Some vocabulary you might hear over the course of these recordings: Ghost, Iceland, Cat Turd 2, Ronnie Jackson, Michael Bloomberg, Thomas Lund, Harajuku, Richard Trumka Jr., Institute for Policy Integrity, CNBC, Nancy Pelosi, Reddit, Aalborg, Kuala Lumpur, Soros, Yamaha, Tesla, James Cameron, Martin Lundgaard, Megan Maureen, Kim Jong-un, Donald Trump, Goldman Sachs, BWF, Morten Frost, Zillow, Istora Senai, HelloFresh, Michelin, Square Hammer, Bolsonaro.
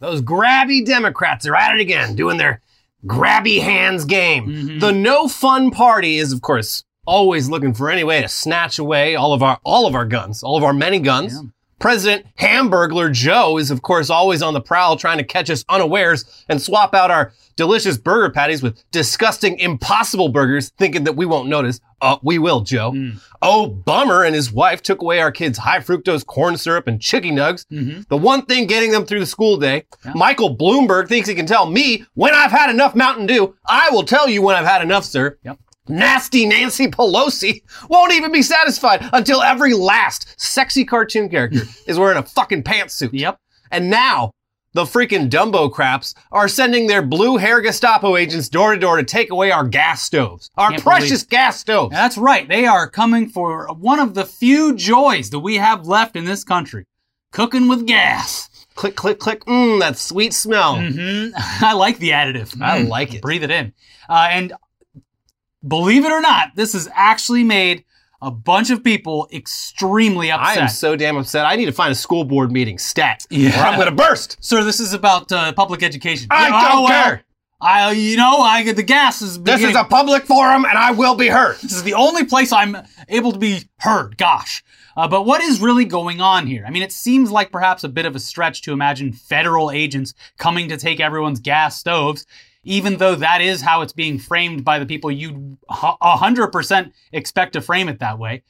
Those grabby Democrats are at it again, doing their grabby hands game. Mm-hmm. The no fun party is, of course, always looking for any way to snatch away all of our guns, all of our many guns. Yeah. President Hamburglar Joe is, of course, always on the prowl trying to catch us unawares and swap out our delicious burger patties with disgusting impossible burgers, thinking that we won't notice. We will, Joe. Mm. Oh, Bummer and his wife took away our kids' high fructose corn syrup and chicken nugs. Mm-hmm. The one thing getting them through the school day. Yeah. Michael Bloomberg thinks he can tell me when I've had enough Mountain Dew. I will tell you when I've had enough, sir. Yep. Nasty Nancy Pelosi won't even be satisfied until every last sexy cartoon character is wearing a fucking pantsuit. Yep. And now the freaking Dumbo craps are sending their blue hair Gestapo agents door to door to take away our gas stoves. Our precious gas stoves. That's right. They are coming for one of the few joys that we have left in this country. Cooking with gas. Click, click, click. Mmm, that sweet smell. Mm-hmm. I like the additive. I like it. Breathe it in. And believe it or not, this has actually made a bunch of people extremely upset. I am so damn upset. I need to find a school board meeting stat or I'm going to burst. Sir, this is about public education. I don't care. The gas is beginning. This is a public forum and I will be heard. This is the only place I'm able to be heard. Gosh. But what is really going on here? I mean, it seems like perhaps a bit of a stretch to imagine federal agents coming to take everyone's gas stoves, even though that is how it's being framed by the people you'd 100% expect to frame it that way.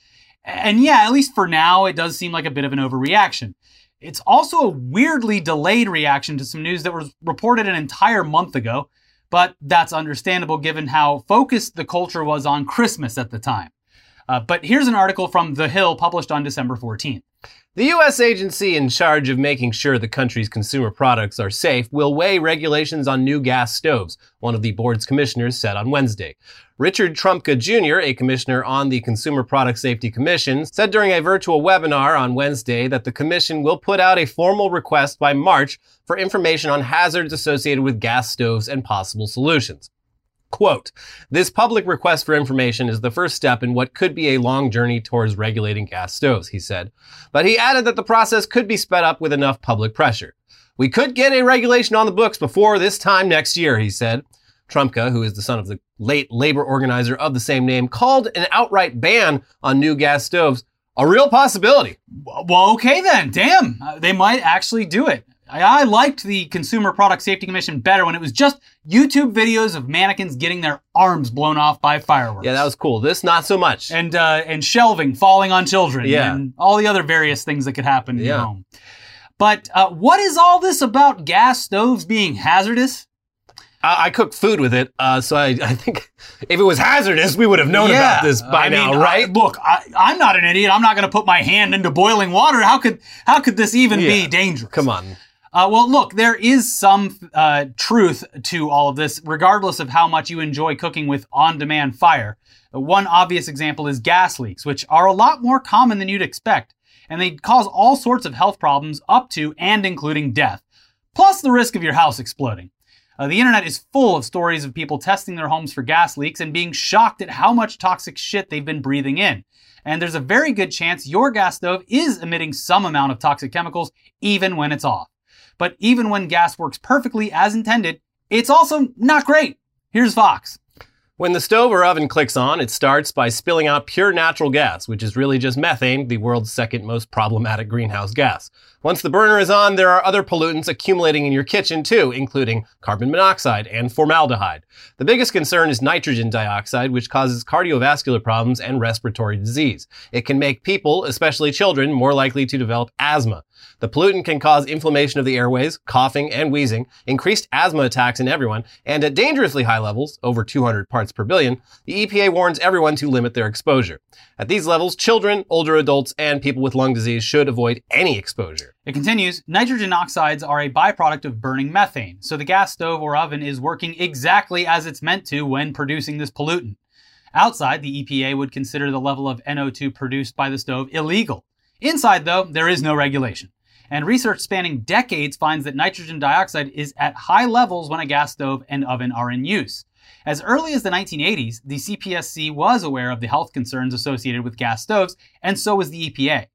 And yeah, at least for now, it does seem like a bit of an overreaction. It's also a weirdly delayed reaction to some news that was reported an entire month ago, but that's understandable given how focused the culture was on Christmas at the time. But here's an article from The Hill published on December 14th. The U.S. agency in charge of making sure the country's consumer products are safe will weigh regulations on new gas stoves, one of the board's commissioners said on Wednesday. Richard Trumka Jr., a commissioner on the Consumer Product Safety Commission, said during a virtual webinar on Wednesday that the commission will put out a formal request by March for information on hazards associated with gas stoves and possible solutions. Quote, this public request for information is the first step in what could be a long journey towards regulating gas stoves, he said. But he added that the process could be sped up with enough public pressure. We could get a regulation on the books before this time next year, he said. Trumka, who is the son of the late labor organizer of the same name, called an outright ban on new gas stoves a real possibility. Well, okay then. Damn. They might actually do it. I liked the Consumer Product Safety Commission better when it was just YouTube videos of mannequins getting their arms blown off by fireworks. Yeah, that was cool. This, not so much. And shelving falling on children and all the other various things that could happen in your home. But what is all this about gas stoves being hazardous? I cook food with it, so I think if it was hazardous, we would have known about this by now, right? Look, I'm not an idiot. I'm not going to put my hand into boiling water. How could this even be dangerous? Come on. Well, look, there is some truth to all of this, regardless of how much you enjoy cooking with on-demand fire. One obvious example is gas leaks, which are a lot more common than you'd expect, and they cause all sorts of health problems up to and including death, plus the risk of your house exploding. The internet is full of stories of people testing their homes for gas leaks and being shocked at how much toxic shit they've been breathing in. And there's a very good chance your gas stove is emitting some amount of toxic chemicals, even when it's off. But even when gas works perfectly as intended, it's also not great. Here's Vox. When the stove or oven clicks on, it starts by spilling out pure natural gas, which is really just methane, the world's second most problematic greenhouse gas. Once the burner is on, there are other pollutants accumulating in your kitchen too, including carbon monoxide and formaldehyde. The biggest concern is nitrogen dioxide, which causes cardiovascular problems and respiratory disease. It can make people, especially children, more likely to develop asthma. The pollutant can cause inflammation of the airways, coughing and wheezing, increased asthma attacks in everyone, and at dangerously high levels, over 200 parts per billion, the EPA warns everyone to limit their exposure. At these levels, children, older adults, and people with lung disease should avoid any exposure. It continues, nitrogen oxides are a byproduct of burning methane, so the gas stove or oven is working exactly as it's meant to when producing this pollutant. Outside, the EPA would consider the level of NO2 produced by the stove illegal. Inside, though, there is no regulation. And research spanning decades finds that nitrogen dioxide is at high levels when a gas stove and oven are in use. As early as the 1980s, the CPSC was aware of the health concerns associated with gas stoves, and so was the EPA.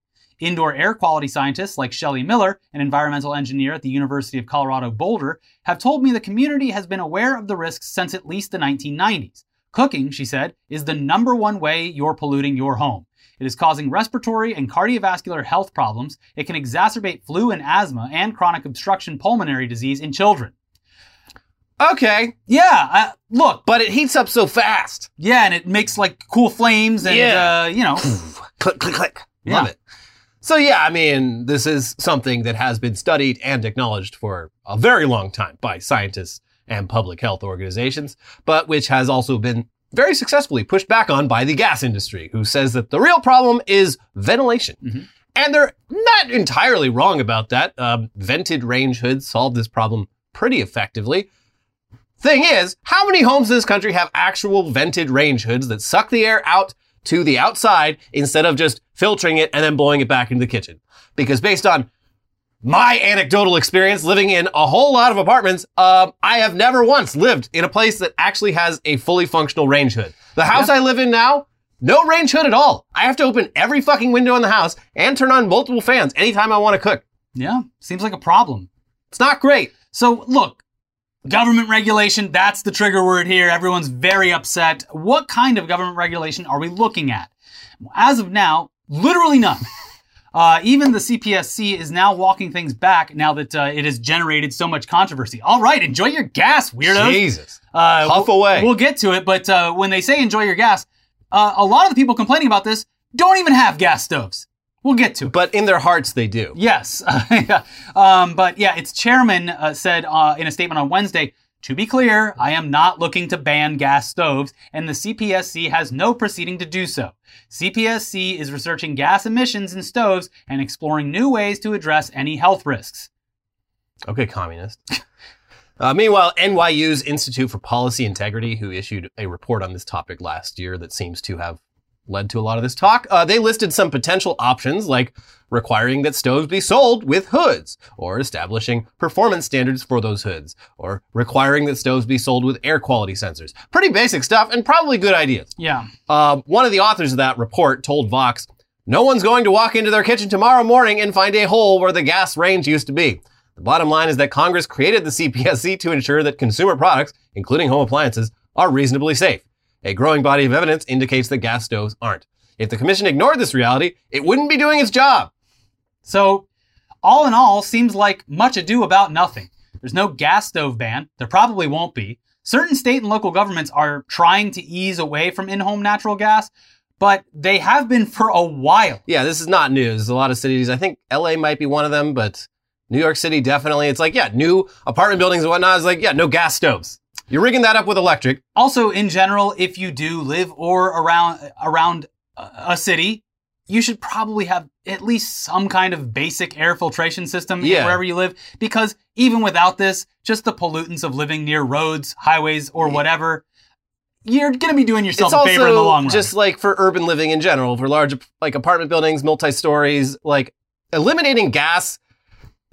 Indoor air quality scientists like Shelley Miller, an environmental engineer at the University of Colorado Boulder, have told me the community has been aware of the risks since at least the 1990s. Cooking, she said, is the number one way you're polluting your home. It is causing respiratory and cardiovascular health problems. It can exacerbate flu and asthma and chronic obstruction pulmonary disease in children. Okay. Yeah, look. But it heats up so fast. Yeah, and it makes like cool flames and, you know. Click, click, click. Love it. So yeah, I mean, this is something that has been studied and acknowledged for a very long time by scientists and public health organizations, but which has also been very successfully pushed back on by the gas industry, who says that the real problem is ventilation. Mm-hmm. And they're not entirely wrong about that. Vented range hoods solve this problem pretty effectively. Thing is, how many homes in this country have actual vented range hoods that suck the air out to the outside instead of just filtering it and then blowing it back into the kitchen? Because based on my anecdotal experience living in a whole lot of apartments, I have never once lived in a place that actually has a fully functional range hood. The house I live in now, no range hood at all. I have to open every fucking window in the house and turn on multiple fans anytime I want to cook. Yeah, seems like a problem. It's not great. So look, government regulation, that's the trigger word here. Everyone's very upset. What kind of government regulation are we looking at? As of now, literally none. Even the CPSC is now walking things back now that it has generated so much controversy. All right, enjoy your gas, weirdos. Jesus. Huff away. We'll get to it, but when they say enjoy your gas, a lot of the people complaining about this don't even have gas stoves. We'll get to it. But in their hearts, they do. Yes. But yeah, its chairman said in a statement on Wednesday, "To be clear, I am not looking to ban gas stoves, and the CPSC has no proceeding to do so. CPSC is researching gas emissions in stoves and exploring new ways to address any health risks." Okay, communist. Meanwhile, NYU's Institute for Policy Integrity, who issued a report on this topic last year that seems to have led to a lot of this talk, they listed some potential options like requiring that stoves be sold with hoods, or establishing performance standards for those hoods, or requiring that stoves be sold with air quality sensors. Pretty basic stuff and probably good ideas. Yeah. One of the authors of that report told Vox, "No one's going to walk into their kitchen tomorrow morning and find a hole where the gas range used to be. The bottom line is that Congress created the CPSC to ensure that consumer products, including home appliances, are reasonably safe. A growing body of evidence indicates that gas stoves aren't. If the commission ignored this reality, it wouldn't be doing its job." So, all in all, seems like much ado about nothing. There's no gas stove ban. There probably won't be. Certain state and local governments are trying to ease away from in-home natural gas, but they have been for a while. Yeah, this is not news. A lot of cities, I think LA might be one of them, but New York City definitely. It's like, yeah, new apartment buildings and whatnot. It's like, yeah, no gas stoves. You're rigging that up with electric. Also, in general, if you do live or around a city, you should probably have at least some kind of basic air filtration system wherever you live, because even without this, just the pollutants of living near roads, highways, or whatever, you're going to be doing yourself a favor in the long run. Just like for urban living in general, for large like apartment buildings, multi-stories, like eliminating gas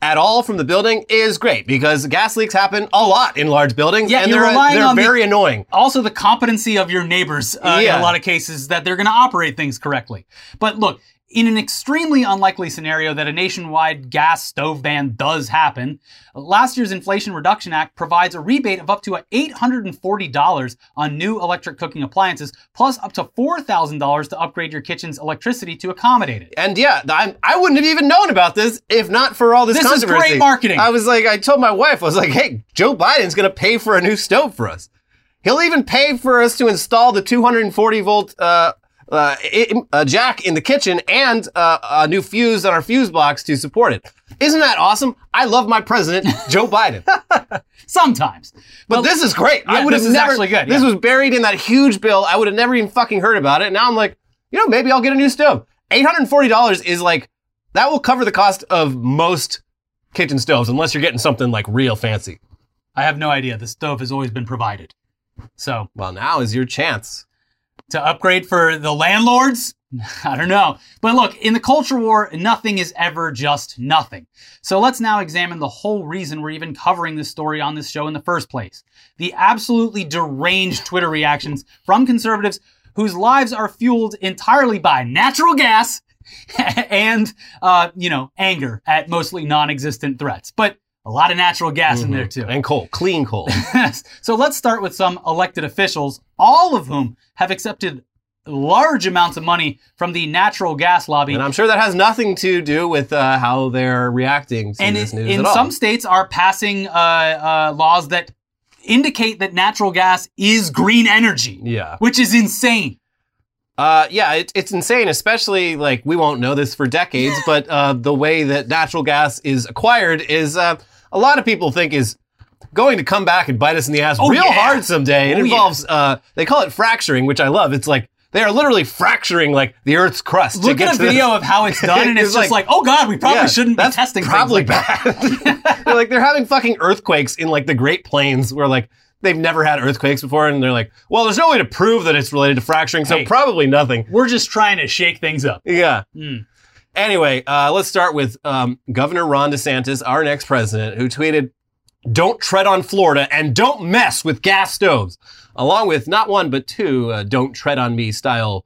at all from the building is great, because gas leaks happen a lot in large buildings, and they're very annoying. Also, the competency of your neighbors in a lot of cases, that they're going to operate things correctly. But look, in an extremely unlikely scenario that a nationwide gas stove ban does happen, last year's Inflation Reduction Act provides a rebate of up to $840 on new electric cooking appliances, plus up to $4,000 to upgrade your kitchen's electricity to accommodate it. And yeah, I wouldn't have even known about this if not for all this controversy. This is great marketing. I told my wife, hey, Joe Biden's going to pay for a new stove for us. He'll even pay for us to install the 240-volt jack in the kitchen and a new fuse on our fuse box to support it. Isn't that awesome? I love my president, Joe Biden. Sometimes. But this is great. Yeah, I would have never. Actually good, yeah. This was buried in that huge bill. I would have never even fucking heard about it. And now I'm like, maybe I'll get a new stove. $840 is that will cover the cost of most kitchen stoves, unless you're getting something real fancy. I have no idea. The stove has always been provided. So. Well, now is your chance to upgrade for the landlords? I don't know. But look, in the culture war, nothing is ever just nothing. So let's now examine the whole reason we're even covering this story on this show in the first place. The absolutely deranged Twitter reactions from conservatives whose lives are fueled entirely by natural gas and, anger at mostly non-existent threats. But a lot of natural gas in there, too. And coal. Clean coal. So let's start with some elected officials, all of whom have accepted large amounts of money from the natural gas lobby. And I'm sure that has nothing to do with how they're reacting to this news at all. And some states are passing laws that indicate that natural gas is green energy. Yeah. Which is insane. It's insane, especially, we won't know this for decades, but the way that natural gas is acquired is a lot of people think is going to come back and bite us in the ass hard someday. It involves, they call it fracturing, which I love. It's like, they are literally fracturing, the Earth's crust. Look at a video of how it's done, and it's just oh, God, we probably shouldn't be testing things like that. Probably bad. They're having fucking earthquakes in, the Great Plains, where, they've never had earthquakes before, and they're there's no way to prove that it's related to fracturing, so probably nothing. We're just trying to shake things up. Yeah. Mm. Anyway, let's start with Governor Ron DeSantis, our next president, who tweeted, "Don't tread on Florida and don't mess with gas stoves," along with not one, but two don't tread on me style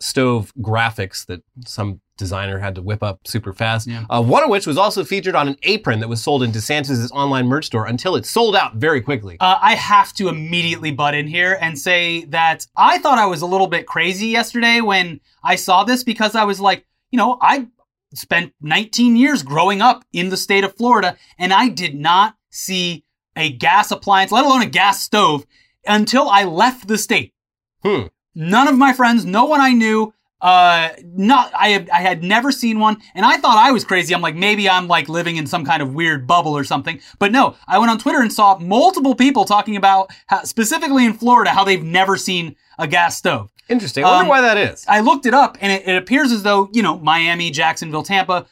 stove graphics that some designer had to whip up super fast. Yeah. One of which was also featured on an apron that was sold in DeSantis' online merch store until it sold out very quickly. I have to immediately butt in here and say that I thought I was a little bit crazy yesterday when I saw this, because I was I spent 19 years growing up in the state of Florida, and I did not see a gas appliance, let alone a gas stove, until I left the state. None of my friends, no one I knew, I had never seen one, and I thought I was crazy. I'm maybe I'm living in some kind of weird bubble or something. But no, I went on Twitter and saw multiple people talking about, how, specifically in Florida, how they've never seen a gas stove. Interesting. I wonder why that is. I looked it up, and it appears as though, Miami, Jacksonville, Tampa,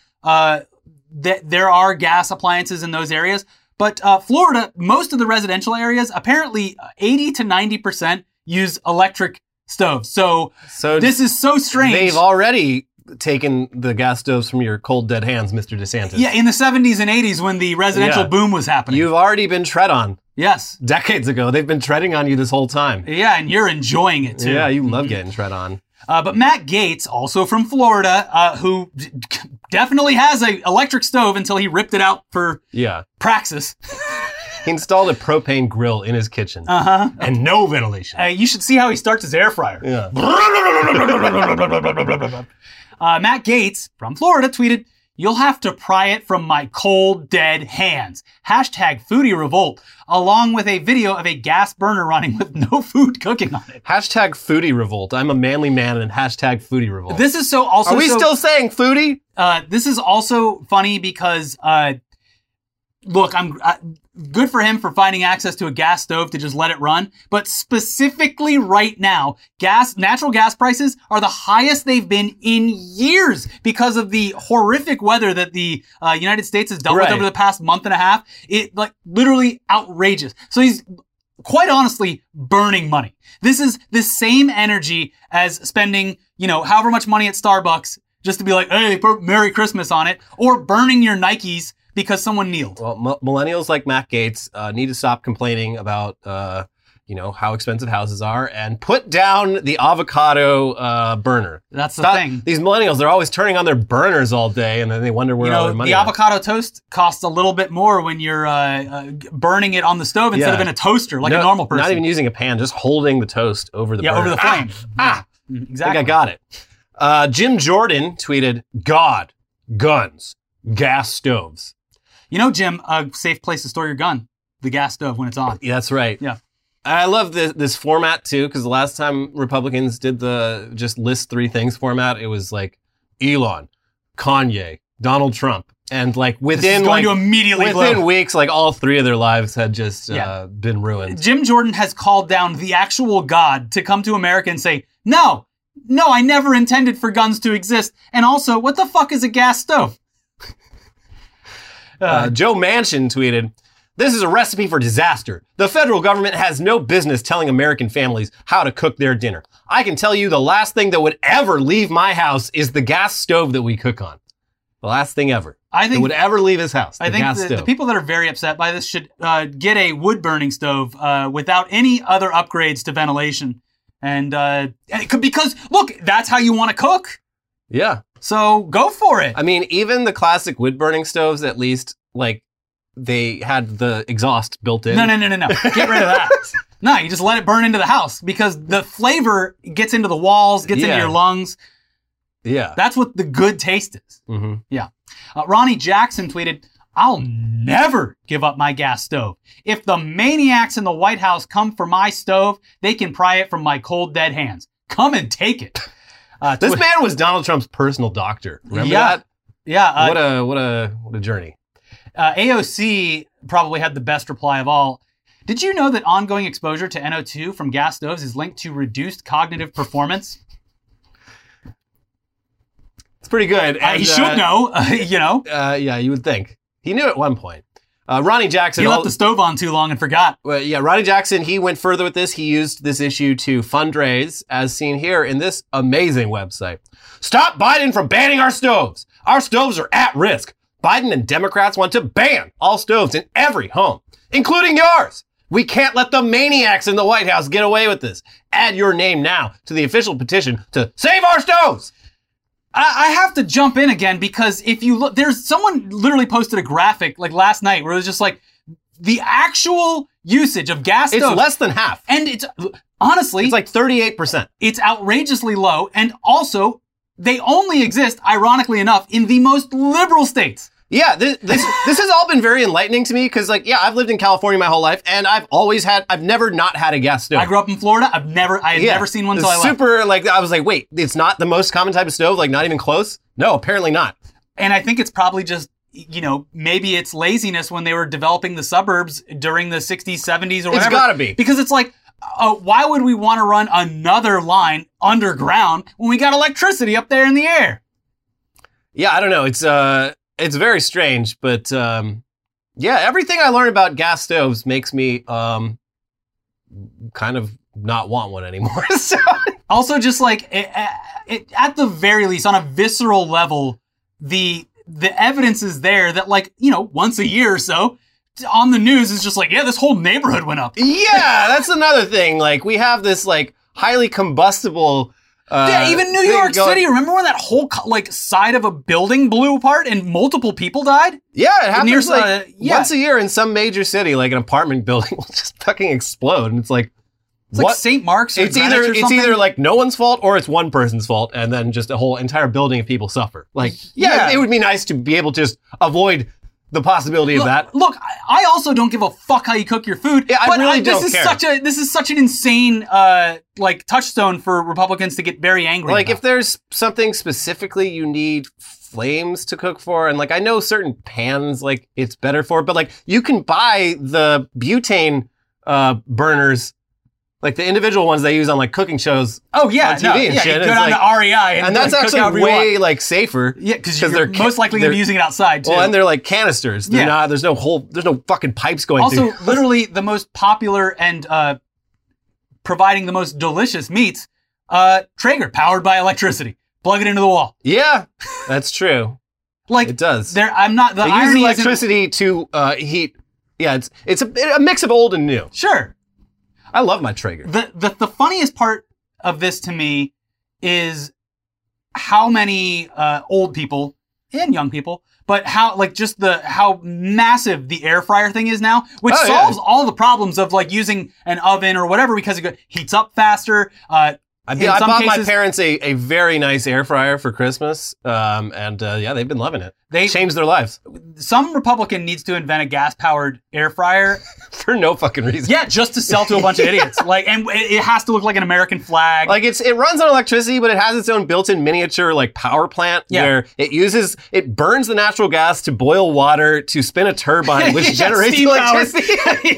there are gas appliances in those areas. But Florida, most of the residential areas, apparently 80 to 90% use electric stoves. So this is so strange. They've already taken the gas stoves from your cold, dead hands, Mr. DeSantis. Yeah, in the 70s and 80s when the residential boom was happening. You've already been tread on. Yes. Decades ago. They've been treading on you this whole time. Yeah, and you're enjoying it, too. Yeah, you love getting tread on. But Matt Gaetz, also from Florida, who definitely has an electric stove until he ripped it out for praxis. He installed a propane grill in his kitchen. Uh-huh. And no ventilation. You should see how he starts his air fryer. Yeah. Matt Gaetz from Florida tweeted, "You'll have to pry it from my cold, dead hands. #FoodieRevolt, along with a video of a gas burner running with no food cooking on it. #FoodieRevolt. I'm a manly man and #FoodieRevolt. This is so also... Are we still saying foodie? This is also funny because, look, good for him for finding access to a gas stove to just let it run. But specifically right now, natural gas prices are the highest they've been in years because of the horrific weather that the United States has dealt with over the past month and a half. It literally outrageous. So he's quite honestly burning money. This is the same energy as spending, however much money at Starbucks just to be hey, Merry Christmas on it, or burning your Nikes because someone kneeled. Well, millennials like Matt Gaetz need to stop complaining about, how expensive houses are and put down the avocado burner. That's the thing. These millennials, they're always turning on their burners all day, and then they wonder where all their money is. The avocado toast costs a little bit more when you're burning it on the stove instead of in a toaster, a normal person. Not even using a pan, just holding the toast over the burner. Yeah, over the flame. Exactly. I think I got it. Jim Jordan tweeted, "God, guns, gas stoves." Jim, a safe place to store your gun, the gas stove when it's on. Yeah, that's right. Yeah. I love this format, too, because the last time Republicans did the just list three things format, it was Elon, Kanye, Donald Trump. And within weeks, all three of their lives had just been ruined. Jim Jordan has called down the actual God to come to America and say, no, I never intended for guns to exist. And also, what the fuck is a gas stove? Joe Manchin tweeted, "This is a recipe for disaster. The federal government has no business telling American families how to cook their dinner. I can tell you the last thing that would ever leave my house is the gas stove that we cook on." The last thing ever. I think that would ever leave his house. I think the people that are very upset by this should get a wood-burning stove without any other upgrades to ventilation. And because, look, that's how you want to cook. Yeah. So go for it. I mean, even the classic wood burning stoves, at least, like, they had the exhaust built in. No. Get rid of that. No, you just let it burn into the house because the flavor gets into the walls, gets into your lungs. Yeah. That's what the good taste is. Mm-hmm. Yeah. Ronnie Jackson tweeted, "I'll never give up my gas stove. If the maniacs in the White House come for my stove, they can pry it from my cold, dead hands. Come and take it." This man was Donald Trump's personal doctor. Remember that? Yeah. What a journey. AOC probably had the best reply of all. "Did you know that ongoing exposure to NO2 from gas stoves is linked to reduced cognitive performance?" It's pretty good. And, he should know, you know. Yeah, you would think. He knew at one point. Ronnie Jackson. He left the stove on too long and forgot. Yeah, Ronnie Jackson, he went further with this. He used this issue to fundraise, as seen here in this amazing website. "Stop Biden from banning our stoves. Our stoves are at risk. Biden and Democrats want to ban all stoves in every home, including yours. We can't let the maniacs in the White House get away with this. Add your name now to the official petition to save our stoves." I have to jump in again because if you look, there's someone literally posted a graphic like last night where it was just like the actual usage of gas stoves. It's less than half. And it's honestly, it's like 38%. It's outrageously low. And also they only exist, ironically enough, in the most liberal states. Yeah, this has all been very enlightening to me because, like, I've lived in California my whole life, and I've never not had a gas stove. I grew up in Florida. I had never seen one until I left. Super, like, I was like, wait, it's not the most common type of stove? Like, not even close? No, apparently not. And I think it's probably just, you know, maybe it's laziness when they were developing the suburbs during the 60s, 70s, or whatever. It's gotta be. Because it's like, why would we want to run another line underground when we got electricity up there in the air? Yeah, I don't know. It's very strange, but everything I learn about gas stoves makes me kind of not want one anymore. So. Also, just like at the very least, on a visceral level, the evidence is there that, like, you know, once a year or so on the news is just like, yeah, this whole neighborhood went up. Yeah, that's another thing. Like, we have this like highly combustible. Even New York City. Remember when that whole side of a building blew apart and multiple people died? Yeah, it happens once a year in some major city. Like an apartment building will just fucking explode, and it's like St. Mark's. It's either like no one's fault or it's one person's fault, and then just a whole entire building of people suffer. Like, it would be nice to be able to just avoid the possibility of that. Look, I also don't give a fuck how you cook your food. Yeah, I really don't care. This is such an insane touchstone for Republicans to get very angry. Like, if there's something specifically you need flames to cook for, and like I know certain pans like it's better for, but like you can buy the butane burners. Like the individual ones they use on like cooking shows. Oh yeah, on TV and shit. You go down to REI and that's actually way like safer. Yeah, because you're most likely going to be using it outside too. Well, and they're like canisters. They're not. There's no fucking pipes going through. Also, literally the most popular and providing the most delicious meats. Traeger, powered by electricity. Plug it into the wall. Yeah, that's true. Like it does. They use electricity to heat. Yeah, it's a mix of old and new. Sure. I love my Traeger. The funniest part of this to me is how many old people and young people, but how massive the air fryer thing is now, which solves all the problems of like using an oven or whatever because it heats up faster. I bought my parents a very nice air fryer for Christmas, and they've been loving it. They changed their lives. Some Republican needs to invent a gas-powered air fryer. For no fucking reason. Yeah, just to sell to a bunch of idiots. Like, and it has to look like an American flag. Like, it runs on electricity, but it has its own built-in miniature, like, power plant where it burns the natural gas to boil water to spin a turbine, which generates electricity. You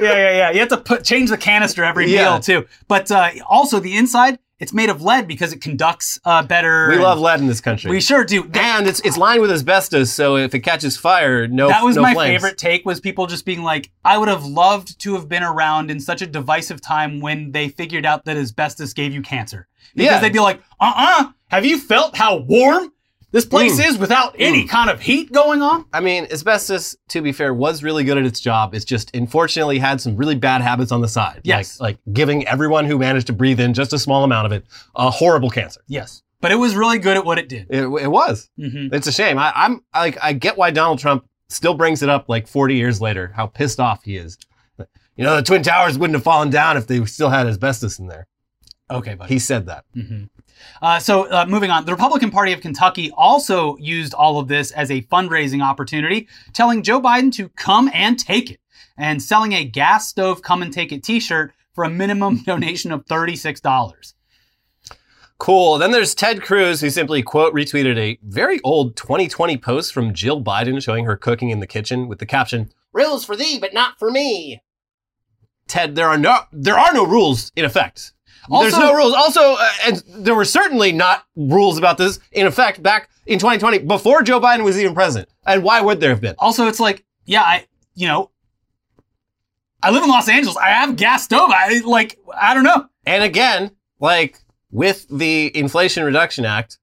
have to change the canister every meal, too. But also, the inside, it's made of lead because it conducts better. We love lead in this country. We sure do. And it's lined with asbestos, so if it catches fire, no flames. That was my favorite take, was people just being like, I would have loved to have been around in such a divisive time when they figured out that asbestos gave you cancer. Because they'd be like, have you felt how warm this place is without any kind of heat going on? I mean, asbestos, to be fair, was really good at its job. It's just, unfortunately, had some really bad habits on the side. Yes. Like giving everyone who managed to breathe in just a small amount of it a horrible cancer. Yes. But it was really good at what it did. It was. Mm-hmm. It's a shame. I'm like, I get why Donald Trump still brings it up like 40 years later, how pissed off he is. You know, the Twin Towers wouldn't have fallen down if they still had asbestos in there. Okay, buddy. He said that. Mm-hmm. So moving on, the Republican Party of Kentucky also used all of this as a fundraising opportunity, telling Joe Biden to come and take it, and selling a gas stove come and take it t-shirt for a minimum donation of $36. Cool. Then there's Ted Cruz, who simply, quote, retweeted a very old 2020 post from Jill Biden showing her cooking in the kitchen with the caption, "Rules for thee, but not for me." Ted, there are no rules in effect. Also, there's no rules. Also, and there were certainly not rules about this in effect back in 2020 before Joe Biden was even president. And why would there have been? Also, it's like, yeah, I live in Los Angeles. I have gas stove. I don't know. And again, like with the Inflation Reduction Act,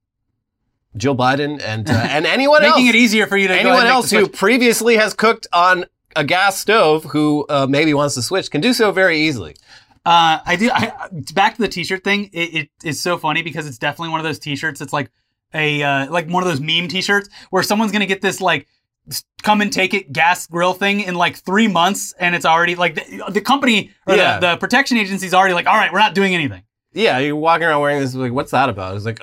Joe Biden and anyone else. Making it easier for you to anyone else who previously has cooked on a gas stove who maybe wants to switch can do so very easily. Back to the t-shirt thing. It is so funny because it's definitely one of those t-shirts. It's like a, like one of those meme t-shirts where someone's going to get this, like, come and take it gas grill thing in like 3 months. And it's already like the company or the protection agency's already like, all right, we're not doing anything. Yeah. You're walking around wearing this. Like, what's that about? It's like,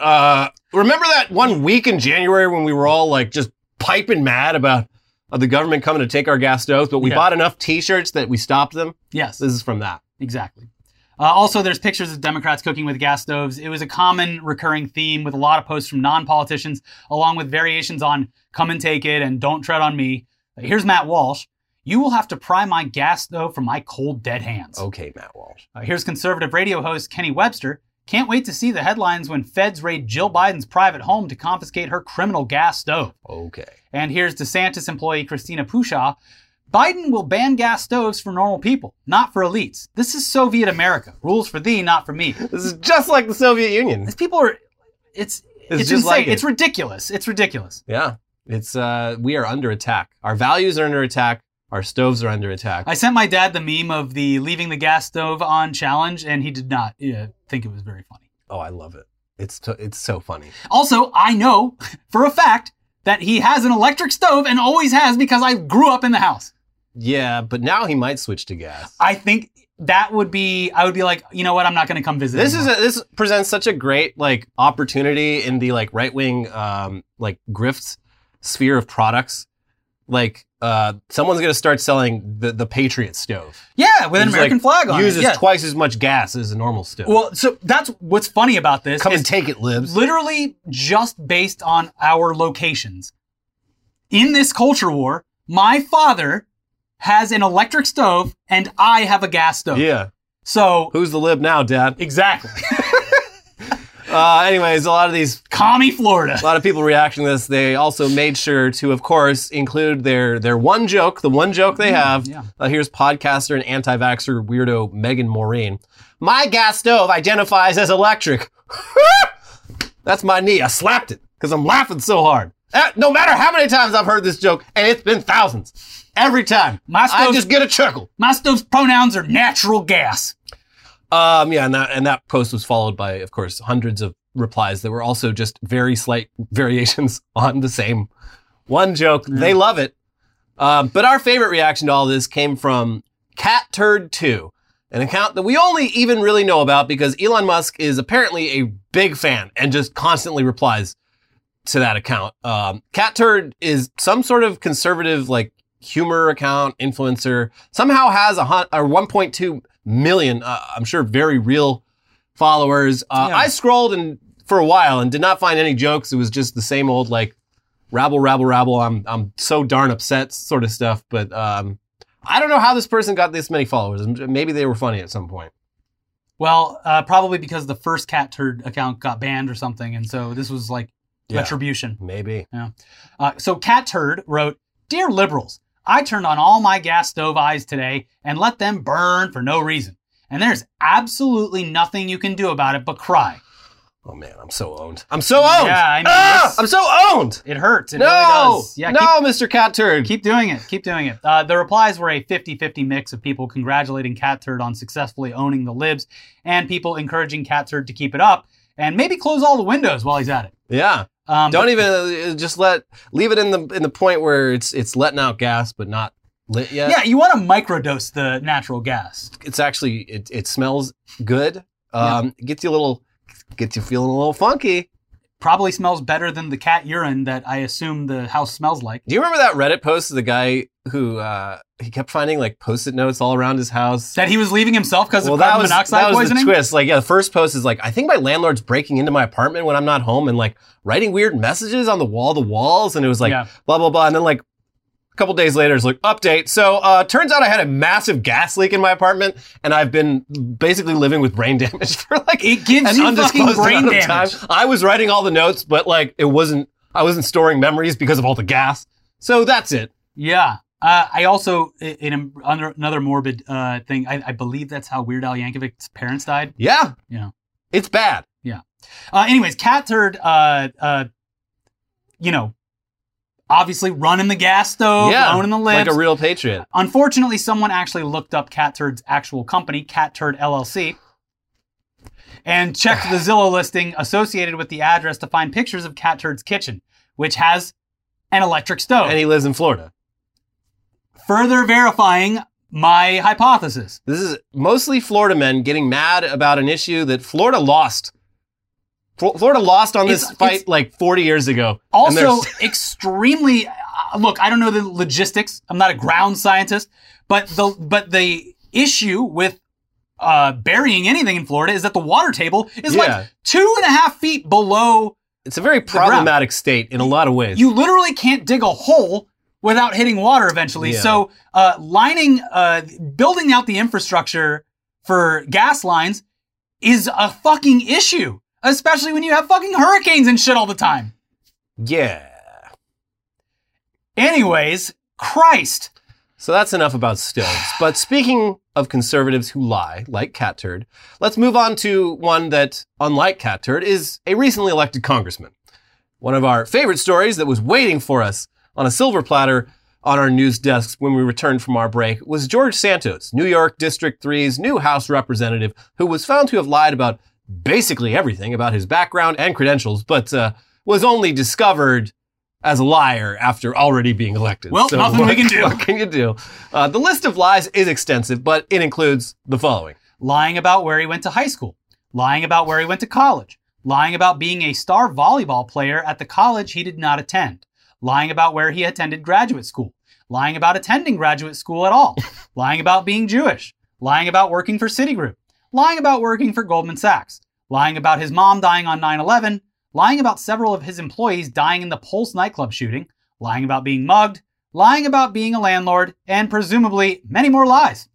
remember that one week in January when we were all like just piping mad about the government coming to take our gas stoves, but we bought enough t-shirts that we stopped them. Yes. This is from that. Exactly. Also, there's pictures of Democrats cooking with gas stoves. It was a common recurring theme with a lot of posts from non-politicians, along with variations on come and take it and don't tread on me. Here's Matt Walsh. You will have to pry my gas stove from my cold, dead hands. Okay, Matt Walsh. Here's conservative radio host Kenny Webster. Can't wait to see the headlines when feds raid Jill Biden's private home to confiscate her criminal gas stove. Okay. And here's DeSantis employee Christina Pushaw. Biden will ban gas stoves for normal people, not for elites. This is Soviet America. Rules for thee, not for me. This is just like the Soviet Union. These people are, it's insane. Like it's ridiculous. It's ridiculous. Yeah. It's, we are under attack. Our values are under attack. Our stoves are under attack. I sent my dad the meme of the leaving the gas stove on challenge, and he did not think it was very funny. Oh, I love it. It's so funny. Also, I know for a fact that he has an electric stove and always has because I grew up in the house. Yeah, but now he might switch to gas. I think that would be, I would be like, you know what? I'm not going to come visit. This presents such a great like opportunity in the like right wing, like grift sphere of products. Like, someone's going to start selling the Patriot stove. Yeah, with an American flag on it. Uses twice as much gas as a normal stove. Well, so that's what's funny about this. Come and take it, libs. Literally just based on our locations. In this culture war, my father has an electric stove and I have a gas stove. Yeah. So who's the lib now, Dad? Exactly. Anyways, a lot of these commie Florida. A lot of people reacting to this. They also made sure to, of course, include their one joke, the one joke they have. Yeah. Here's podcaster and anti-vaxxer weirdo Megan Maureen. My gas stove identifies as electric. That's my knee. I slapped it because I'm laughing so hard. No matter how many times I've heard this joke, and it's been thousands, every time I just get a chuckle. My stove's pronouns are natural gas. And that post was followed by, of course, hundreds of replies that were also just very slight variations on the same one joke. Mm. They love it. But our favorite reaction to all this came from Cat Turd 2, an account that we only even really know about because Elon Musk is apparently a big fan and just constantly replies to that account. Cat Turd is some sort of conservative, like, humor account, influencer, somehow has 1.2 million, I'm sure, very real followers. I scrolled and for a while and did not find any jokes. It was just the same old, like, rabble, rabble, rabble. I'm so darn upset sort of stuff. But I don't know how this person got this many followers. Maybe they were funny at some point. Well, probably because the first Cat Turd account got banned or something. And so this was like retribution. Maybe. Yeah. So Cat Turd wrote, "Dear liberals, I turned on all my gas stove eyes today and let them burn for no reason. And there's absolutely nothing you can do about it but cry." Oh, man, I'm so owned. I'm so owned. Yeah, I mean, I'm so owned. It hurts. It really does. Yeah, Mr. Cat Turd. Keep doing it. Keep doing it. The replies were a 50-50 mix of people congratulating Cat Turd on successfully owning the libs and people encouraging Cat Turd to keep it up and maybe close all the windows while he's at it. Yeah. Don't even just leave it in the point where it's letting out gas but not lit yet. Yeah, you want to microdose the natural gas. It's actually it smells good. Yeah. Gets you feeling a little funky. Probably smells better than the cat urine that I assume the house smells like. Do you remember that Reddit post of the guy who he kept finding like post-it notes all around his house? That he was leaving himself because of carbon monoxide poisoning? That was the twist. Like, yeah, the first post is like, I think my landlord's breaking into my apartment when I'm not home and like writing weird messages on the walls. And it was like, yeah, blah, blah, blah. And then like a couple days later, it's like, update. So turns out I had a massive gas leak in my apartment and I've been basically living with brain damage for like an undisclosed amount of time. I was writing all the notes, but like I wasn't storing memories because of all the gas. So that's it. Yeah. I also, in another morbid thing, I believe that's how Weird Al Yankovic's parents died. Yeah. You know. It's bad. Yeah. Anyways, Cat Turd, obviously running the gas stove, owning the lips. Like a real patriot. Unfortunately, someone actually looked up Cat Turd's actual company, Cat Turd LLC, and checked the Zillow listing associated with the address to find pictures of Cat Turd's kitchen, which has an electric stove. And he lives in Florida. Further verifying my hypothesis. This is mostly Florida men getting mad about an issue that Florida lost. Florida lost on this fight like 40 years ago. Also, extremely. Look, I don't know the logistics. I'm not a ground scientist, but the issue with burying anything in Florida is that the water table is like 2.5 feet below. It's a very problematic state in a lot of ways. You literally can't dig a hole without hitting water eventually. Yeah. So, building out the infrastructure for gas lines is a fucking issue. Especially when you have fucking hurricanes and shit all the time. Yeah. Anyways, Christ. So that's enough about stoves. But speaking of conservatives who lie, like Cat Turd, let's move on to one that, unlike Cat Turd, is a recently elected congressman. One of our favorite stories that was waiting for us on a silver platter on our news desks when we returned from our break was George Santos, New York District 3's new House representative, who was found to have lied about basically everything about his background and credentials, but was only discovered as a liar after already being elected. Well, so nothing we can do. What can you do? The list of lies is extensive, but it includes the following. Lying about where he went to high school. Lying about where he went to college. Lying about being a star volleyball player at the college he did not attend. Lying about where he attended graduate school. Lying about attending graduate school at all. Lying about being Jewish. Lying about working for Citigroup. Lying about working for Goldman Sachs, lying about his mom dying on 9/11, lying about several of his employees dying in the Pulse nightclub shooting, lying about being mugged, lying about being a landlord, and presumably many more lies.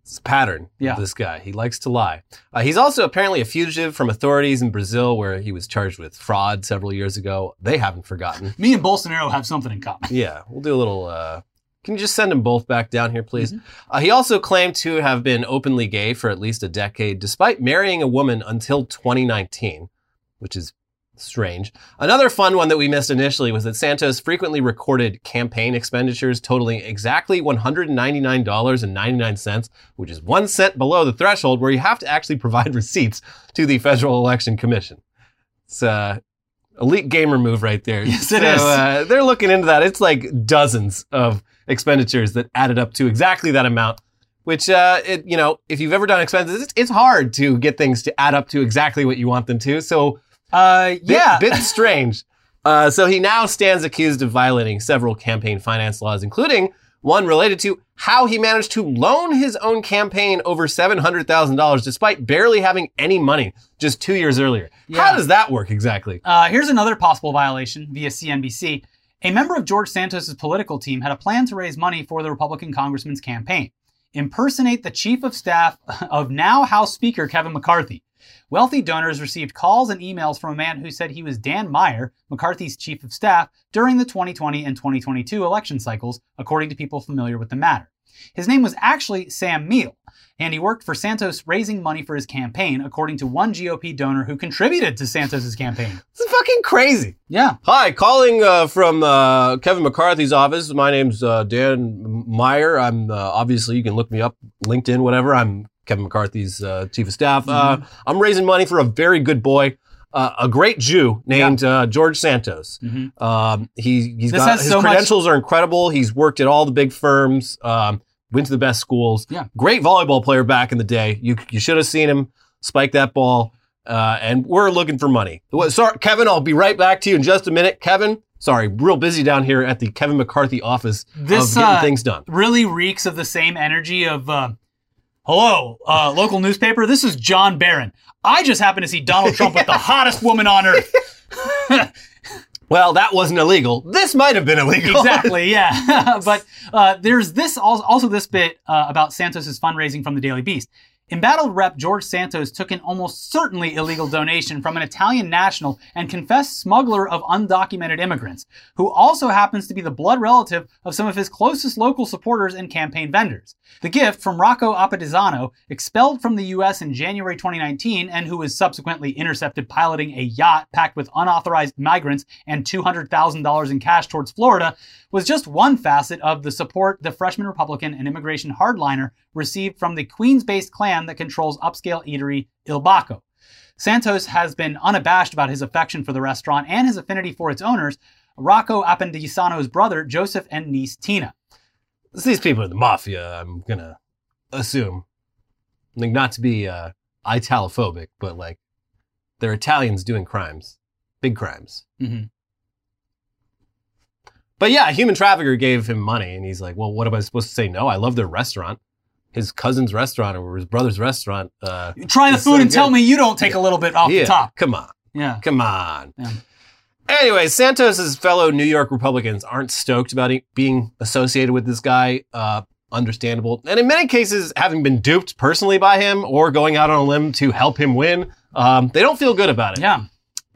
It's a pattern of this guy. He likes to lie. He's also apparently a fugitive from authorities in Brazil where he was charged with fraud several years ago. They haven't forgotten. Me and Bolsonaro have something in common. Yeah, we'll do a little... Can you just send them both back down here, please? Mm-hmm. He also claimed to have been openly gay for at least a decade, despite marrying a woman until 2019, which is strange. Another fun one that we missed initially was that Santos frequently recorded campaign expenditures totaling exactly $199.99, which is 1 cent below the threshold where you have to actually provide receipts to the Federal Election Commission. It's elite gamer move right there. Yes, it is. They're looking into that. It's like dozens of expenditures that added up to exactly that amount, which, if you've ever done expenses, it's hard to get things to add up to exactly what you want them to. So, bit strange. So he now stands accused of violating several campaign finance laws, including one related to how he managed to loan his own campaign over $700,000 despite barely having any money just 2 years earlier. Yeah. How does that work exactly? Here's another possible violation via CNBC. A member of George Santos' political team had a plan to raise money for the Republican congressman's campaign. Impersonate the chief of staff of now House Speaker Kevin McCarthy. Wealthy donors received calls and emails from a man who said he was Dan Meyer, McCarthy's chief of staff, during the 2020 and 2022 election cycles, according to people familiar with the matter. His name was actually Sam Miele, and he worked for Santos raising money for his campaign, according to one GOP donor who contributed to Santos' campaign. This is fucking crazy. Yeah. Hi, calling from Kevin McCarthy's office. My name's Dan Meyer. I'm obviously, you can look me up, LinkedIn, whatever. I'm Kevin McCarthy's chief of staff. Mm-hmm. I'm raising money for a very good boy, a great Jew named George Santos. Mm-hmm. His credentials are incredible. He's worked at all the big firms, went to the best schools. Yeah. Great volleyball player back in the day. You should have seen him spike that ball. And we're looking for money. Sorry, Kevin, I'll be right back to you in just a minute. Kevin, sorry, real busy down here at the Kevin McCarthy office of getting things done. Really reeks of the same energy of, hello, local newspaper. This is John Barron. I just happened to see Donald Trump with the hottest woman on earth. Well, that wasn't illegal. This might have been illegal. Exactly, yeah. But there's this also this bit about Santos's fundraising from the Daily Beast. Embattled Rep. George Santos took an almost certainly illegal donation from an Italian national and confessed smuggler of undocumented immigrants, who also happens to be the blood relative of some of his closest local supporters and campaign vendors. The gift from Rocco Oppedisano, expelled from the U.S. in January 2019 and who was subsequently intercepted piloting a yacht packed with unauthorized migrants and $200,000 in cash towards Florida, was just one facet of the support the freshman Republican and immigration hardliner received from the Queens-based clan that controls upscale eatery Il Baco. Santos has been unabashed about his affection for the restaurant and his affinity for its owners, Rocco Appendisano's brother, Joseph, and niece, Tina. These people are the mafia, I'm going to assume. Like, not to be Italophobic, but like, they're Italians doing crimes. Big crimes. Mm-hmm. But yeah, a human trafficker gave him money, and he's like, well, what am I supposed to say? No, I love their restaurant. His cousin's restaurant or his brother's restaurant. Try the food and tell me you don't take a little bit off the top. Come on. Yeah. Come on. Yeah. Anyway, Santos's fellow New York Republicans aren't stoked about being associated with this guy. Understandable. And in many cases, having been duped personally by him or going out on a limb to help him win, they don't feel good about it. Yeah.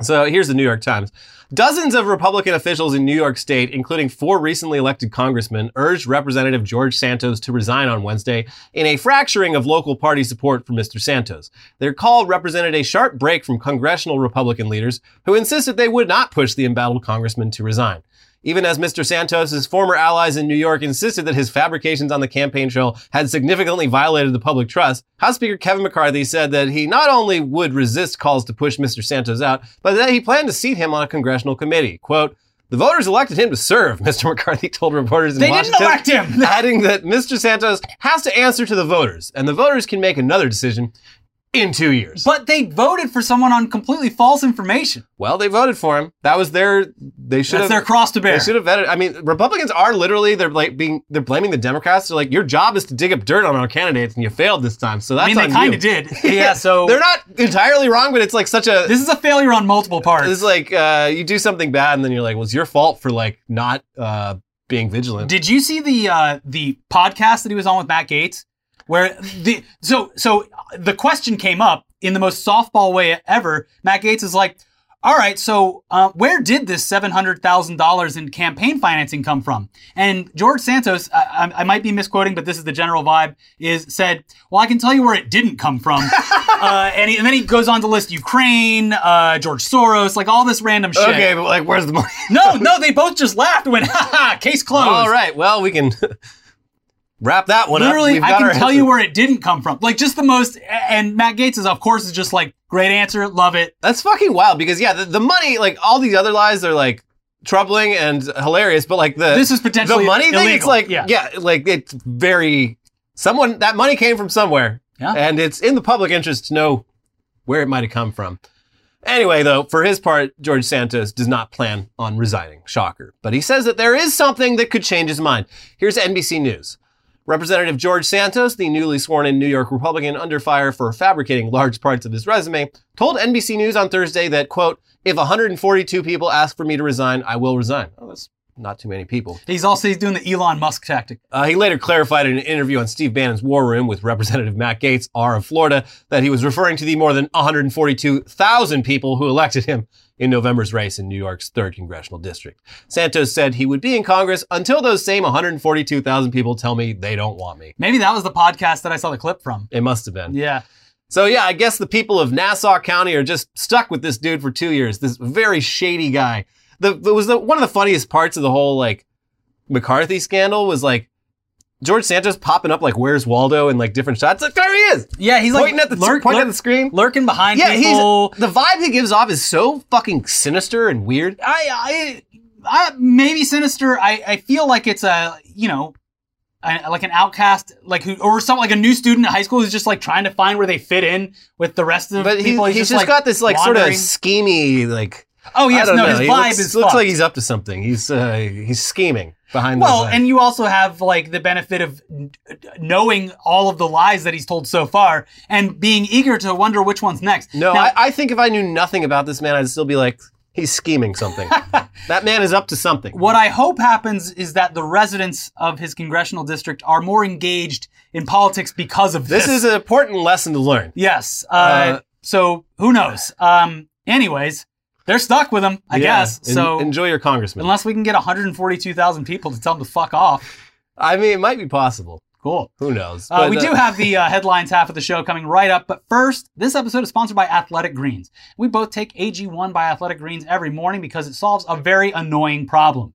So here's the New York Times. Dozens of Republican officials in New York State, including four recently elected congressmen, urged Representative George Santos to resign on Wednesday in a fracturing of local party support for Mr. Santos. Their call represented a sharp break from congressional Republican leaders who insisted they would not push the embattled congressman to resign. Even as Mr. Santos's former allies in New York insisted that his fabrications on the campaign trail had significantly violated the public trust, House Speaker Kevin McCarthy said that he not only would resist calls to push Mr. Santos out, but that he planned to seat him on a congressional committee. Quote, the voters elected him to serve, Mr. McCarthy told reporters in Washington. They didn't elect him! Adding that Mr. Santos has to answer to the voters, and the voters can make another decision in 2 years. But they voted for someone on completely false information. Well, they voted for him. That was that's their cross to bear. They should have vetted. I mean, Republicans are literally, they're blaming the Democrats. They're like, your job is to dig up dirt on our candidates and you failed this time. So that's on you. I mean, they kind of did. Yeah, so. They're not entirely wrong, but it's like such a. This is a failure on multiple parts. It's like, you do something bad and then you're like, well, it's your fault for like not, being vigilant. Did you see the podcast that he was on with Matt Gaetz? Where so the question came up in the most softball way ever. Matt Gaetz is like, all right, so where did this $700,000 in campaign financing come from? And George Santos, I might be misquoting, but this is the general vibe, said, well, I can tell you where it didn't come from. And then he goes on to list Ukraine, George Soros, like all this random shit. Okay, but like, where's the money? No, they both just laughed and went, ha, case closed. All right, well, we can... Wrap that one up. Literally, I can tell you where it didn't come from. Like, just the most, and Matt Gaetz is, of course, just like, great answer, love it. That's fucking wild, because, yeah, the money, like, all these other lies are, like, troubling and hilarious, but, like, this is potentially the money illegal. Thing, it's like, yeah, like, it's very, that money came from somewhere. Yeah. And it's in the public interest to know where it might have come from. Anyway, though, for his part, George Santos does not plan on resigning. Shocker. But he says that there is something that could change his mind. Here's NBC News. Representative George Santos, the newly sworn-in New York Republican under fire for fabricating large parts of his resume, told NBC News on Thursday that, quote, if 142 people ask for me to resign, I will resign. Oh, that's not too many people. He's doing the Elon Musk tactic. He later clarified in an interview on Steve Bannon's War Room with Representative Matt Gaetz, R of Florida, that he was referring to the more than 142,000 people who elected him in November's race in New York's 3rd congressional district. Santos said he would be in Congress until those same 142,000 people tell me they don't want me. Maybe that was the podcast that I saw the clip from. It must have been. Yeah. So yeah, I guess the people of Nassau County are just stuck with this dude for 2 years, this very shady guy. It was one of the funniest parts of the whole, like, McCarthy scandal was, like, George Santos popping up like Where's Waldo in like different shots. Like there he is. Yeah, he's pointing like pointing at the screen, lurking behind people. The vibe he gives off is so fucking sinister and weird. I maybe sinister. I feel like it's a like an outcast, like who, or something like a new student at high school who's just like trying to find where they fit in with the rest of the people. He's just like, got this like wandering, sort of schemey like. Oh yes, his vibe is looks like he's up to something. He's scheming behind. Well, and you also have like the benefit of knowing all of the lies that he's told so far and being eager to wonder which one's next. No, now, I think if I knew nothing about this man, I'd still be like, he's scheming something. That man is up to something. What I hope happens is that the residents of his congressional district are more engaged in politics because of this. This is an important lesson to learn. Yes. So who knows? Anyways. They're stuck with him, I guess. So enjoy your congressman. Unless we can get 142,000 people to tell him to fuck off. I mean, it might be possible. Cool. Who knows? But, we do have the headlines half of the show coming right up. But first, this episode is sponsored by Athletic Greens. We both take AG1 by Athletic Greens every morning because it solves a very annoying problem.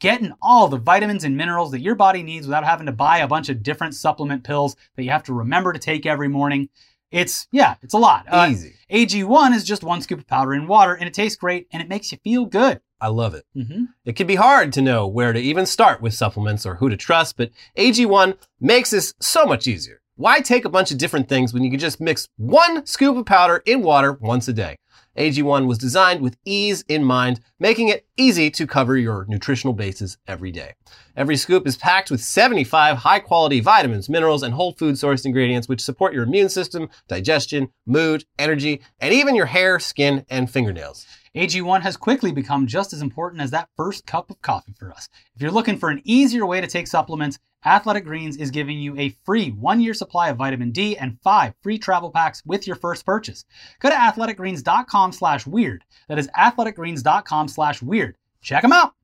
Getting all the vitamins and minerals that your body needs without having to buy a bunch of different supplement pills that you have to remember to take every morning. It's a lot. Easy. AG1 is just one scoop of powder in water, and it tastes great, and it makes you feel good. I love it. Mm-hmm. It can be hard to know where to even start with supplements or who to trust, but AG1 makes this so much easier. Why take a bunch of different things when you can just mix one scoop of powder in water once a day? AG1 was designed with ease in mind, making it easy to cover your nutritional bases every day. Every scoop is packed with 75 high-quality vitamins, minerals, and whole food-sourced ingredients which support your immune system, digestion, mood, energy, and even your hair, skin, and fingernails. AG1 has quickly become just as important as that first cup of coffee for us. If you're looking for an easier way to take supplements, Athletic Greens is giving you a free 1-year supply of vitamin D and 5 free travel packs with your first purchase. Go to athleticgreens.com/weird. That is athleticgreens.com/weird. Check them out.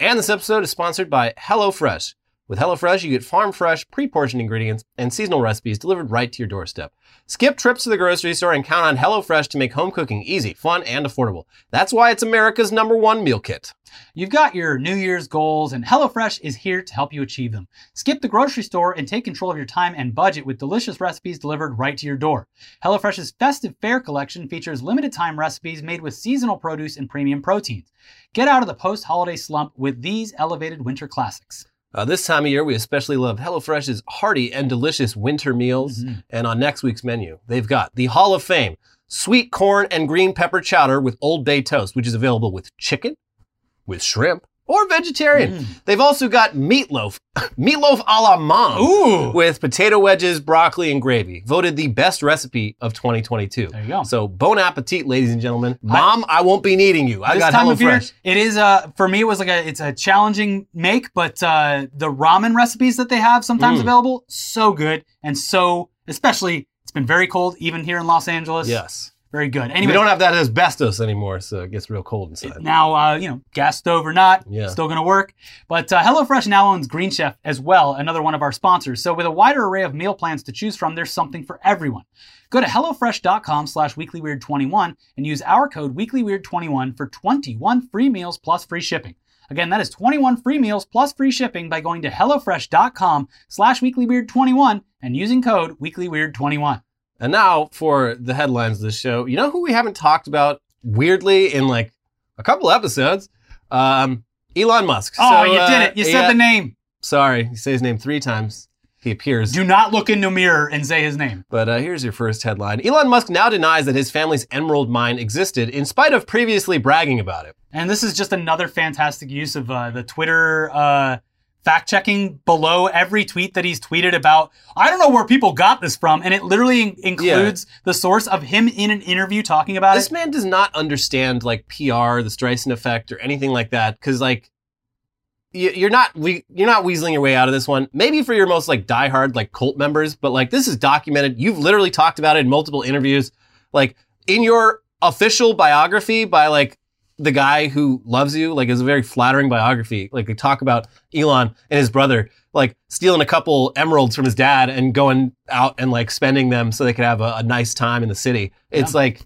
And this episode is sponsored by HelloFresh. With HelloFresh, you get farm-fresh, pre-portioned ingredients and seasonal recipes delivered right to your doorstep. Skip trips to the grocery store and count on HelloFresh to make home cooking easy, fun, and affordable. That's why it's America's #1 meal kit. You've got your New Year's goals, and HelloFresh is here to help you achieve them. Skip the grocery store and take control of your time and budget with delicious recipes delivered right to your door. HelloFresh's Festive Fare collection features limited-time recipes made with seasonal produce and premium proteins. Get out of the post-holiday slump with these elevated winter classics. This time of year, we especially love HelloFresh's hearty and delicious winter meals. Mm-hmm. And on next week's menu, they've got the Hall of Fame sweet corn and green pepper chowder with Old Bay toast, which is available with chicken, with shrimp, or vegetarian. Mm. They've also got meatloaf a la mom. Ooh. With potato wedges, broccoli, and gravy. Voted the best recipe of 2022. There you go. So bon appetit, ladies and gentlemen. Mom, I won't be needing you. I got HelloFresh. It is, for me, it was like it's a challenging make, but the ramen recipes that they have sometimes available, so good. And so, especially, it's been very cold, even here in Los Angeles. Yes. Very good. Anyway, we don't have that asbestos anymore, so it gets real cold inside. Now, gas stove or not, still going to work. But HelloFresh now owns Green Chef as well, another one of our sponsors. So with a wider array of meal plans to choose from, there's something for everyone. Go to HelloFresh.com/WeeklyWeird21 and use our code WeeklyWeird21 for 21 free meals plus free shipping. Again, that is 21 free meals plus free shipping by going to HelloFresh.com/WeeklyWeird21 and using code WeeklyWeird21. And now for the headlines of this show. You know who we haven't talked about weirdly in like a couple episodes? Elon Musk. Oh, so, you did it. You said the name. Sorry. You say his name 3 times. He appears. Do not look in the mirror and say his name. But here's your first headline. Elon Musk now denies that his family's emerald mine existed in spite of previously bragging about it. And this is just another fantastic use of the Twitter... fact-checking below every tweet that he's tweeted about, I don't know where people got this from, and it literally includes the source of him in an interview talking about this. This man does not understand, like, PR, the Streisand effect, or anything like that, because, like, you're not weaseling your way out of this one. Maybe for your most, like, diehard, like, cult members, but, like, this is documented. You've literally talked about it in multiple interviews. Like, in your official biography by, like, the guy who loves you, like, is a very flattering biography. Like, they talk about Elon and his brother, like, stealing a couple emeralds from his dad and going out and, like, spending them so they could have a nice time in the city. It's like,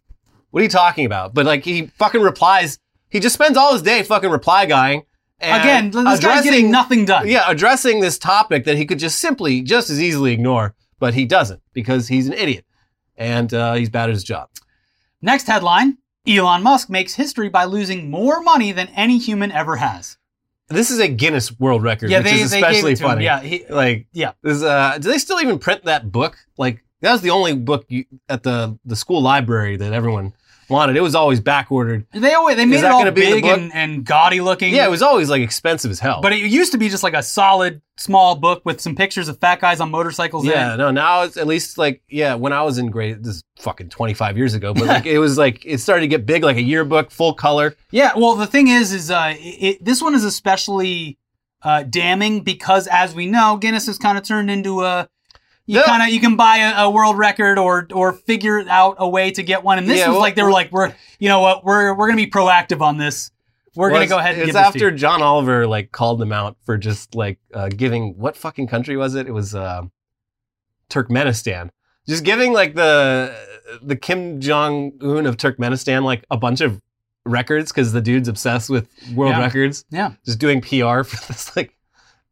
what are you talking about? But, like, he fucking replies. He just spends all his day fucking reply guying Again, this guy's getting nothing done. Yeah, addressing this topic that he could just simply, just as easily ignore, but he doesn't because he's an idiot and he's bad at his job. Next headline, Elon Musk makes history by losing more money than any human ever has. This is a Guinness World Record, yeah, which is especially funny. Yeah, This, do they still even print that book? Like, that was the only book at the school library that everyone wanted. It was always backordered. They made it all big and gaudy looking. Yeah, it was always like expensive as hell. But it used to be just like a solid small book with some pictures of fat guys on motorcycles. Yeah, no, now it's at least like, yeah, when I was in grade, this is fucking 25 years ago, but like it was like, it started to get big, like a yearbook, full color. Yeah, well, the thing is this one is especially damning because as we know, Guinness has kind of turned into a, you can buy a world record or figure out a way to get one. And this was like, they were like, we're going to be proactive on this. We're going to go ahead and give this to you. It's after John Oliver like called them out for just like giving, what fucking country was it? It was Turkmenistan. Just giving like the Kim Jong-un of Turkmenistan like a bunch of records because the dude's obsessed with world records. Yeah. Just doing PR for this like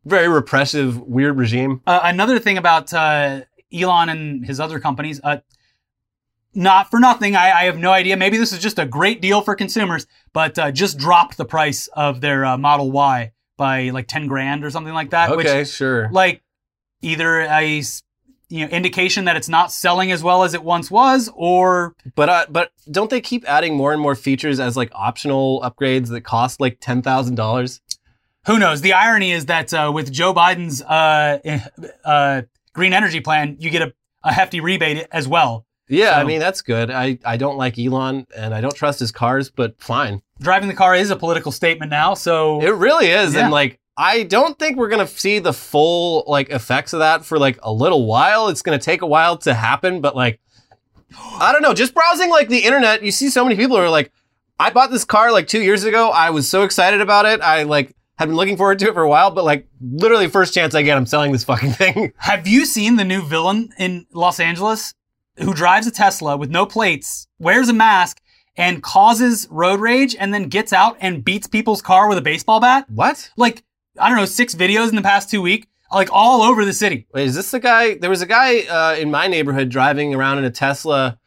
very repressive, weird regime. Another thing about Elon and his other companies, not for nothing, I have no idea. Maybe this is just a great deal for consumers, but just dropped the price of their Model Y by like $10,000 or something like that. Okay, which, sure. Like either a indication that it's not selling as well as it once was, or but don't they keep adding more and more features as like optional upgrades that cost like $10,000? Who knows? The irony is that with Joe Biden's green energy plan, you get a hefty rebate as well. Yeah, so, I mean, that's good. I don't like Elon and I don't trust his cars, but fine. Driving the car is a political statement now, so... It really is. Yeah. And like, I don't think we're going to see the full like effects of that for like a little while. It's going to take a while to happen, but like, I don't know. Just browsing like the internet, you see so many people who are like, I bought this car like 2 years ago. I was so excited about it. I like... I've been looking forward to it for a while, but like literally first chance I get, I'm selling this fucking thing. Have you seen the new villain in Los Angeles who drives a Tesla with no plates, wears a mask, and causes road rage and then gets out and beats people's car with a baseball bat? What? Like, I don't know, 6 videos in the past 2 weeks, like all over the city. Wait, is this the guy? There was a guy in my neighborhood driving around in a Tesla,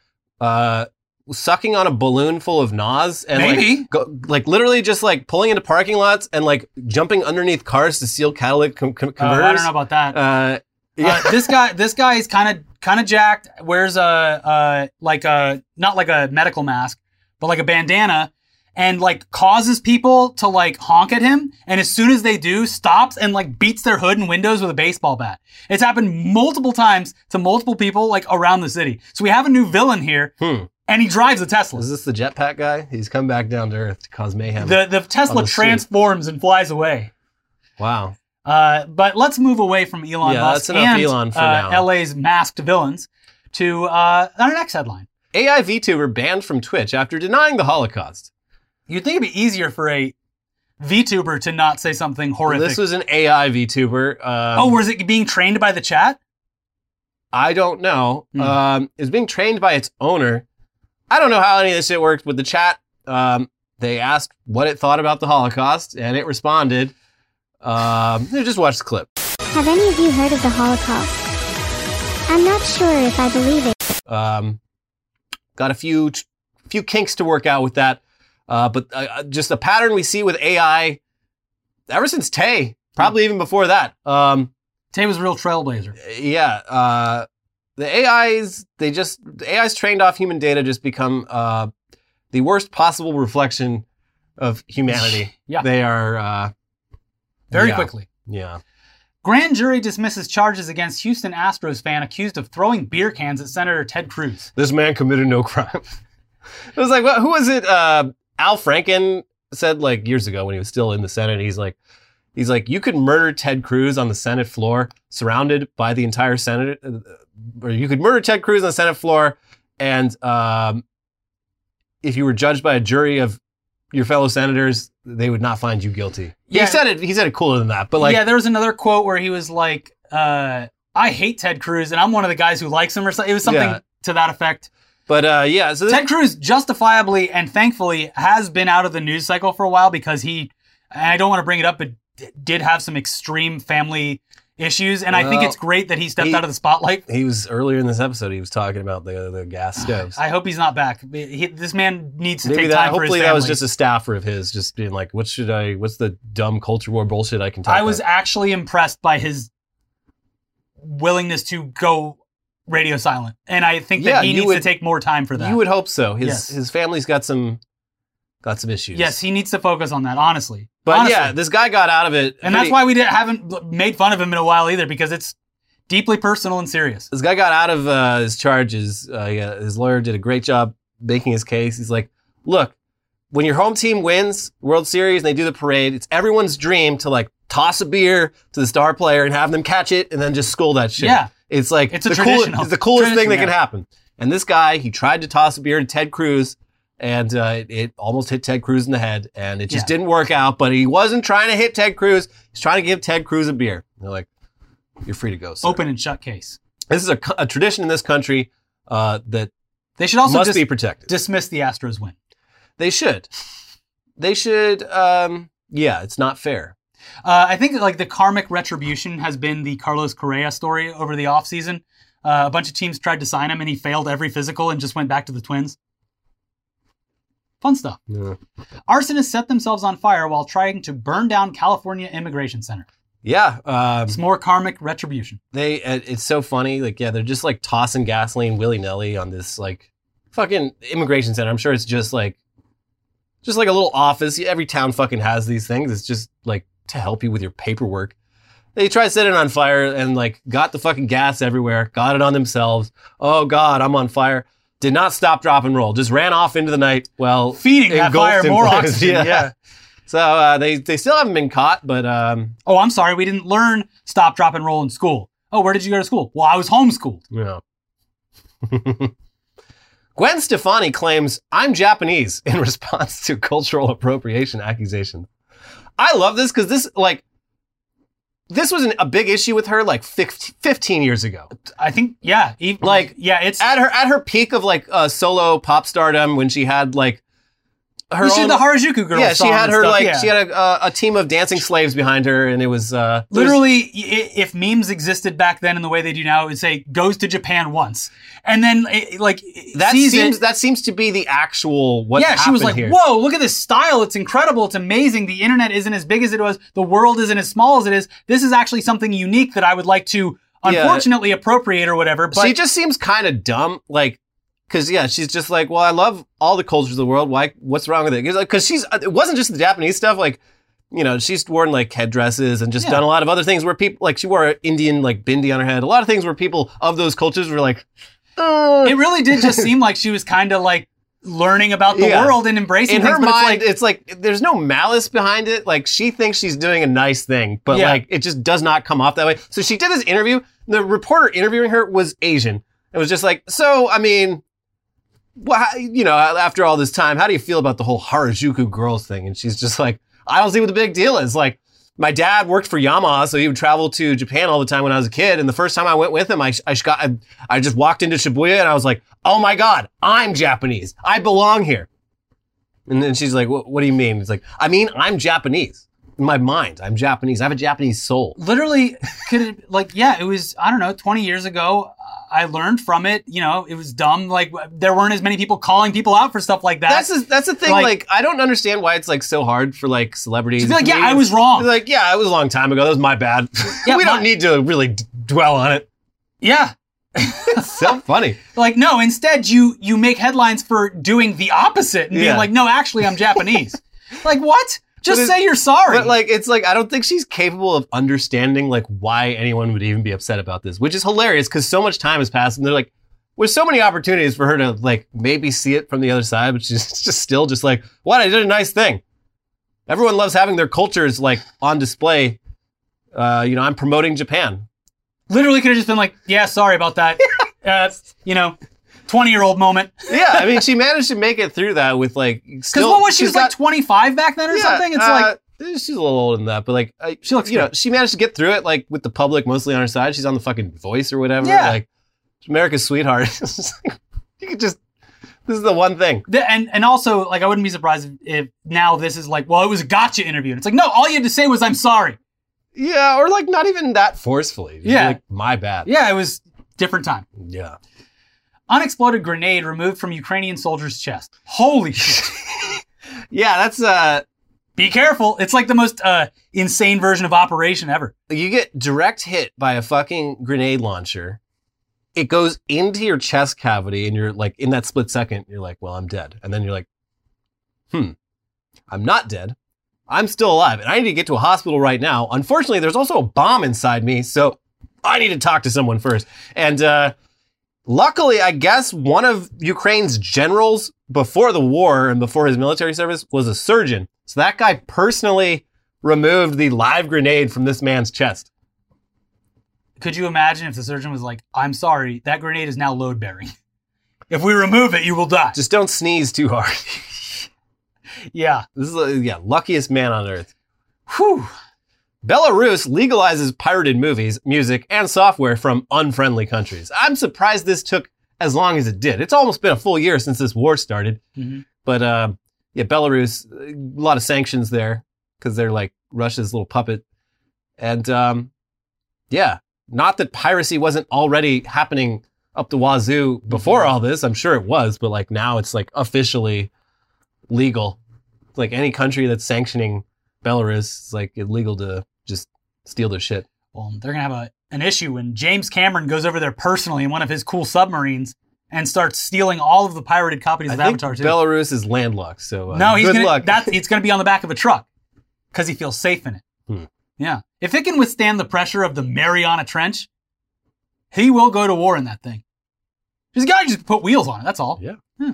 sucking on a balloon full of Nas and like, literally just like pulling into parking lots and like jumping underneath cars to steal catalytic converters. I don't know about that. This guy is kind of jacked. Wears a not like a medical mask, but like a bandana, and like causes people to like honk at him. And as soon as they do, stops and like beats their hood and windows with a baseball bat. It's happened multiple times to multiple people like around the city. So we have a new villain here. And he drives a Tesla. Is this the jetpack guy? He's come back down to earth to cause mayhem. The Tesla transforms and flies away. Wow. But let's move away from Elon Musk and Elon for now. LA's masked villains to our next headline. AI VTuber banned from Twitch after denying the Holocaust. You'd think it'd be easier for a VTuber to not say something horrific. Well, this was an AI VTuber. Was it being trained by the chat? I don't know. It was being trained by its owner. I don't know how any of this shit worked with the chat. They asked what it thought about the Holocaust, and it responded. Just watch the clip. Have any of you heard of the Holocaust? I'm not sure if I believe it. Got a few kinks to work out with that. But just a pattern we see with AI ever since Tay, probably even before that. Tay was a real trailblazer. Yeah. The AIs trained off human data just become the worst possible reflection of humanity. Yeah. They are... Very quickly. Yeah. Grand jury dismisses charges against Houston Astros fan accused of throwing beer cans at Senator Ted Cruz. This man committed no crime. It was like, who was it? Al Franken said like years ago when he was still in the Senate, he's like, you could murder Ted Cruz on the Senate floor surrounded by the entire Senate... or you could murder Ted Cruz on the Senate floor, and if you were judged by a jury of your fellow senators, they would not find you guilty. Yeah. He said it cooler than that. But like, yeah, there was another quote where he was like, I hate Ted Cruz, and I'm one of the guys who likes him, or something. It was something to that effect. But so Ted Cruz justifiably and thankfully has been out of the news cycle for a while because he I don't want to bring it up, but did have some extreme family issues. And well, I think it's great that he stepped out of the spotlight. He was earlier in this episode, he was talking about the gas stoves. I hope he's not back. This man needs to take time for his family. Hopefully that was just a staffer of his, just being like, what's the dumb culture war bullshit I can talk about? I was actually impressed by his willingness to go radio silent. And I think that he needs to take more time for that. You would hope so. His family's got some issues. Yes, he needs to focus on that, honestly. But yeah, this guy got out of it. And that's why we haven't made fun of him in a while either, because it's deeply personal and serious. This guy got out of his charges. His lawyer did a great job making his case. He's like, look, when your home team wins World Series and they do the parade, it's everyone's dream to like toss a beer to the star player and have them catch it and then just school that shit. Yeah. It's like it's the coolest thing that can happen. And this guy, he tried to toss a beer to Ted Cruz, and it almost hit Ted Cruz in the head, and it just didn't work out. But he wasn't trying to hit Ted Cruz. He's trying to give Ted Cruz a beer. And they're like, you're free to go, sir. Open and shut case. This is a tradition in this country that they should also must be protected. Dismiss the Astros win. They should. They should. Yeah, it's not fair. I think like the karmic retribution has been the Carlos Correa story over the offseason. A bunch of teams tried to sign him, and he failed every physical and just went back to the Twins. Fun stuff. Yeah. Arsonists set themselves on fire while trying to burn down California Immigration Center. Yeah. It's more karmic retribution. It's so funny. Like, yeah, they're just like tossing gasoline willy-nilly on this like fucking immigration center. I'm sure it's just like a little office. Every town fucking has these things. It's just like to help you with your paperwork. They tried to set it on fire and like got the fucking gas everywhere, got it on themselves. Oh God, I'm on fire. Did not stop, drop, and roll. Just ran off into the night. Well, feeding that fire more oxygen. Yeah. So they still haven't been caught, but oh, I'm sorry, we didn't learn stop, drop, and roll in school. Oh, where did you go to school? Well, I was homeschooled. Yeah. Gwen Stefani claims I'm Japanese in response to cultural appropriation accusation. I love this because this was a big issue with her like 15 years ago. I think, yeah. It's... At her peak of like solo pop stardom when she had like her own... the Harajuku girl song she had her stuff, she had a team of dancing slaves behind her, and it was... literally, if memes existed back then in the way they do now, it would say, goes to Japan once. And then that seems to be the actual what happened here. Yeah, she was like, whoa, look at this style. It's incredible. It's amazing. The internet isn't as big as it was. The world isn't as small as it is. This is actually something unique that I would like to, unfortunately, appropriate or whatever. But she just seems kind of dumb. Like, because, yeah, she's just like, well, I love all the cultures of the world. Why? What's wrong with it? Because it wasn't just the Japanese stuff. Like, you know, she's worn like headdresses and just done a lot of other things where people, like she wore an Indian like bindi on her head. A lot of things where people of those cultures were like, oh. It really did just seem like she was kind of like learning about the world and embracing it. In her mind, it's like there's no malice behind it. Like she thinks she's doing a nice thing, but like it just does not come off that way. So she did this interview. The reporter interviewing her was Asian. It was just like, so, I mean... well, you know, after all this time, how do you feel about the whole Harajuku girls thing? And she's just like, I don't see what the big deal is. Like, my dad worked for Yamaha, so he would travel to Japan all the time when I was a kid. And the first time I went with him, I just walked into Shibuya and I was like, oh my God, I'm Japanese. I belong here. And then she's like, what do you mean? It's like, I mean, I'm Japanese. In my mind, I'm Japanese. I have a Japanese soul. Literally, it was, I don't know, 20 years ago. I learned from it. You know, it was dumb. Like, there weren't as many people calling people out for stuff like that. That's the thing. Like, I don't understand why it's, like, so hard for, like, celebrities. To be like, yeah, I was wrong. Like, yeah, it was a long time ago. That was my bad. Yeah, we don't need to really dwell on it. Yeah. It's so funny. Like, no, instead you make headlines for doing the opposite and being like, no, actually, I'm Japanese. Like, what? Just say you're sorry. But I don't think she's capable of understanding like why anyone would even be upset about this, which is hilarious because so much time has passed and they're like, there's so many opportunities for her to like maybe see it from the other side, but she's just still just like, what? I did a nice thing. Everyone loves having their cultures like on display. You know, I'm promoting Japan. Literally could have just been like, yeah, sorry about that. 20-year-old moment. Yeah, I mean, she managed to make it through that with like... Because what was she? Was like 25 back then or something? It's she's a little older than that, but like... she looks good. She managed to get through it like with the public mostly on her side. She's on the fucking Voice or whatever. Yeah. Like, America's sweetheart. You could just... This is the one thing. And also, like, I wouldn't be surprised if now this is like, well, it was a gotcha interview. And it's like, no, all you had to say was, I'm sorry. Yeah, or like not even that forcefully. Yeah. Like, my bad. Yeah, it was different time. Yeah. Unexploded grenade removed from Ukrainian soldier's chest. Holy shit. Yeah, that's... Be careful. It's like the most insane version of Operation ever. You get direct hit by a fucking grenade launcher. It goes into your chest cavity and you're like, in that split second, you're like, well, I'm dead. And then you're like, I'm not dead. I'm still alive and I need to get to a hospital right now. Unfortunately, there's also a bomb inside me, so I need to talk to someone first. And luckily, I guess one of Ukraine's generals before the war and before his military service was a surgeon. So that guy personally removed the live grenade from this man's chest. Could you imagine if the surgeon was like, I'm sorry, that grenade is now load-bearing. If we remove it, you will die. Just don't sneeze too hard. Yeah. This is the luckiest man on earth. Whew. Belarus legalizes pirated movies, music, and software from unfriendly countries. I'm surprised this took as long as it did. It's almost been a full year since this war started. Mm-hmm. But yeah, Belarus, a lot of sanctions there because they're like Russia's little puppet. And yeah. Not that piracy wasn't already happening up the wazoo before all this. I'm sure it was, but like now it's like officially legal. It's like any country that's sanctioning Belarus, it's like illegal to just steal their shit. Well, they're going to have an issue when James Cameron goes over there personally in one of his cool submarines and starts stealing all of the pirated copies of Avatar 2. I think Belarus is landlocked, so no, he's good luck. It's going to be on the back of a truck because he feels safe in it. Hmm. Yeah. If it can withstand the pressure of the Mariana Trench, he will go to war in that thing. He's got to just put wheels on it. That's all. Yeah.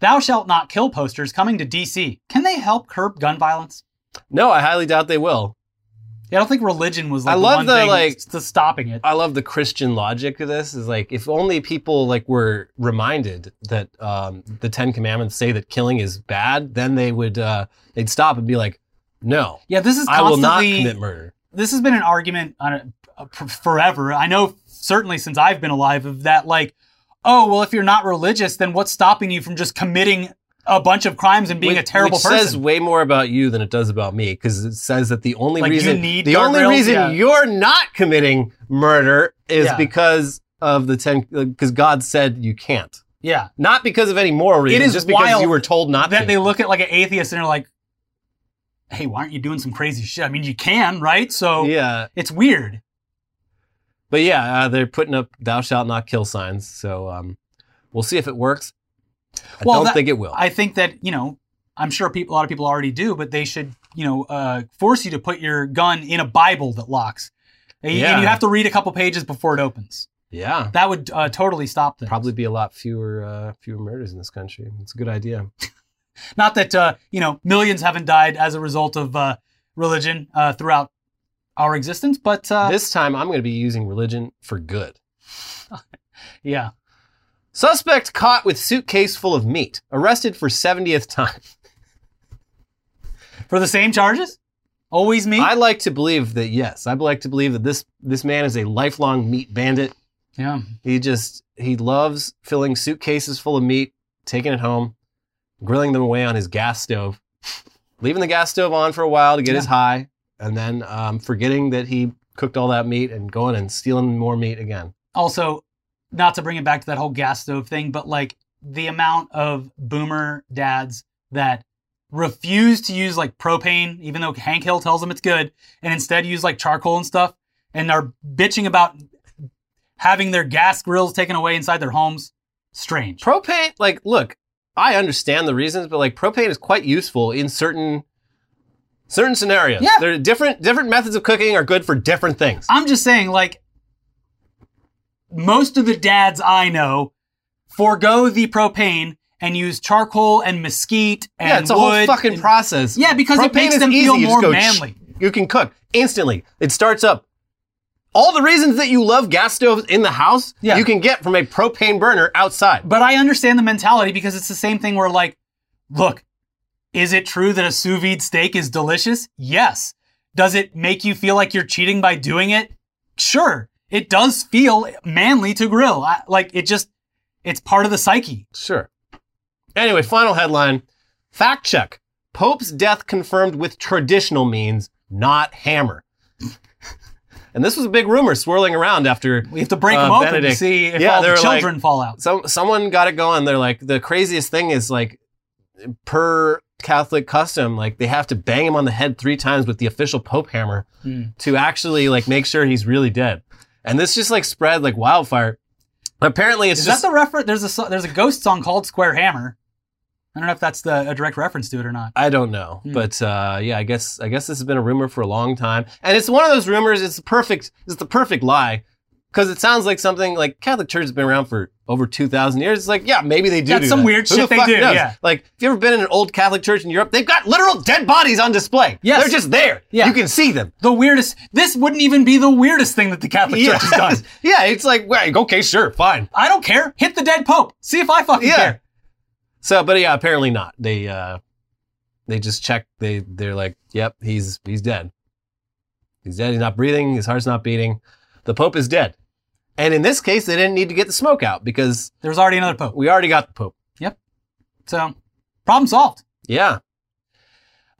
Thou shalt not kill posters coming to DC. Can they help curb gun violence? No, I highly doubt they will. Yeah, I don't think religion was like the one thing stopping it. I love the Christian logic of this. Is like if only people like were reminded that the Ten Commandments say that killing is bad, then they would they'd stop and be like, no. Yeah, this is constantly, I will not commit murder. This has been an argument on forever. I know certainly since I've been alive of that, like, oh, well, if you're not religious, then what's stopping you from just committing a bunch of crimes and being a terrible person? It says way more about you than it does about me, because it says that the only reason you're not committing murder is because of because God said you can't. Yeah. Not because of any moral reason, just because you were told not to. Then they look at like an atheist and they're like, hey, why aren't you doing some crazy shit? I mean, you can, right? So yeah. It's weird. But yeah, they're putting up thou shalt not kill signs. So we'll see if it works. I don't think it will. I think that, I'm sure a lot of people already do, but they should, force you to put your gun in a Bible that locks. And you have to read a couple pages before it opens. Yeah. That would totally stop them. Probably be a lot fewer murders in this country. It's a good idea. Not that, millions haven't died as a result of religion throughout our existence, but... this time, I'm going to be using religion for good. Yeah. Suspect caught with suitcase full of meat. Arrested for 70th time. For the same charges? Always meat? I like to believe that, yes. I'd like to believe that this man is a lifelong meat bandit. Yeah. He loves filling suitcases full of meat, taking it home, grilling them away on his gas stove, leaving the gas stove on for a while to get his high, and then forgetting that he cooked all that meat and going and stealing more meat again. Also, not to bring it back to that whole gas stove thing, but like the amount of boomer dads that refuse to use like propane, even though Hank Hill tells them it's good, and instead use like charcoal and stuff, and are bitching about having their gas grills taken away inside their homes. Strange. Propane, like, look, I understand the reasons, but like propane is quite useful in certain scenarios. Yeah. There are different methods of cooking are good for different things. I'm just saying, like, most of the dads I know forego the propane and use charcoal and mesquite and wood. Yeah, it's a whole fucking process. Yeah, because propane, it makes them feel more manly. You can cook instantly. It starts up. All the reasons that you love gas stoves in the house, you can get from a propane burner outside. But I understand the mentality because it's the same thing where like, look, is it true that a sous vide steak is delicious? Yes. Does it make you feel like you're cheating by doing it? Sure. It does feel manly to grill. It's part of the psyche. Sure. Anyway, final headline. Fact check. Pope's death confirmed with traditional means, not hammer. And this was a big rumor swirling around after we have to break them open to see if all the children fall out. Someone got it going. They're like, the craziest thing is like, per Catholic custom, like they have to bang him on the head 3 times with the official Pope hammer to actually like make sure he's really dead. And this just like spread like wildfire. Apparently, it's just... Is that the reference? There's a ghost song called Square Hammer. I don't know if that's a direct reference to it or not. I don't know. But yeah, I guess this has been a rumor for a long time. And it's one of those rumors, it's the perfect lie. Because it sounds like something like Catholic Church has been around for over 2,000 years. It's like, yeah, maybe they do. That's some weird shit they do. Yeah. Like, if you ever been in an old Catholic church in Europe, they've got literal dead bodies on display. Yes. They're just there. Yeah. You can see them. The weirdest. This wouldn't even be the weirdest thing that the Catholic Church has done. Yeah. It's like, well, okay, sure, fine. I don't care. Hit the dead Pope. See if I fucking care. So, but yeah, apparently not. They just check. They're like, yep, he's dead. He's dead. He's not breathing. His heart's not beating. The Pope is dead. And in this case, they didn't need to get the smoke out because... There was already another Pope. We already got the Pope. Yep. So, problem solved. Yeah.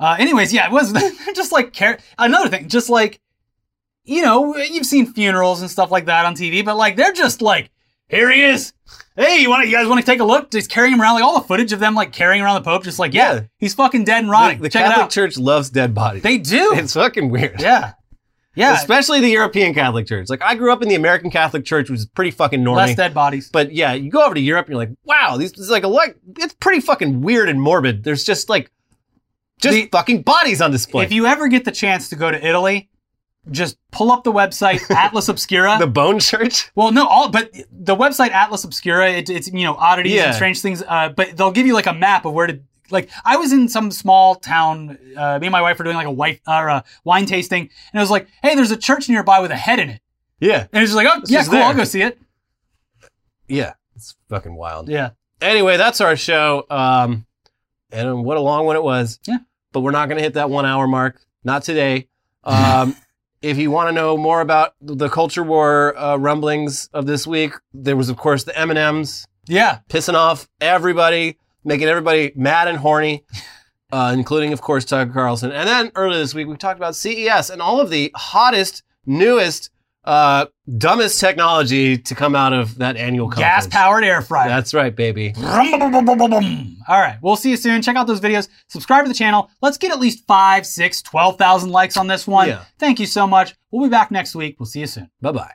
Anyways, yeah, it was just like... Another thing, just like, you know, you've seen funerals and stuff like that on TV, but like, they're just like, here he is. Hey, you guys want to take a look? Just carrying him around, like all the footage of them like carrying around the Pope, just like, yeah, he's fucking dead and rotting. The Catholic Church loves dead bodies. They do. It's fucking weird. Yeah. Yeah. Especially the European Catholic Church. Like, I grew up in the American Catholic Church, which is pretty fucking normal. Less dead bodies. But yeah, you go over to Europe and you're like, wow, this is like it's pretty fucking weird and morbid. There's just like, fucking bodies on display. If you ever get the chance to go to Italy, just pull up the website, Atlas Obscura. The Bone Church? Well, no, but the website Atlas Obscura, it's, you know, oddities and strange things, but they'll give you like a map of where to, like, I was in some small town, me and my wife were doing like a wine tasting, and it was like, hey, there's a church nearby with a head in it. Yeah. And it's just like, oh, yeah, cool, there. I'll go see it. Yeah. It's fucking wild. Yeah. Anyway, that's our show. And what a long one it was. Yeah. But we're not going to hit that 1 hour mark. Not today. If you want to know more about the culture war rumblings of this week, there was, of course, the M&Ms. Yeah. Pissing off everybody. Making everybody mad and horny, including, of course, Tucker Carlson. And then earlier this week, we talked about CES and all of the hottest, newest, dumbest technology to come out of that annual conference. Gas-powered air fryer. That's right, baby. All right. We'll see you soon. Check out those videos. Subscribe to the channel. Let's get at least 5, 6, 12,000 likes on this one. Yeah. Thank you so much. We'll be back next week. We'll see you soon. Bye-bye.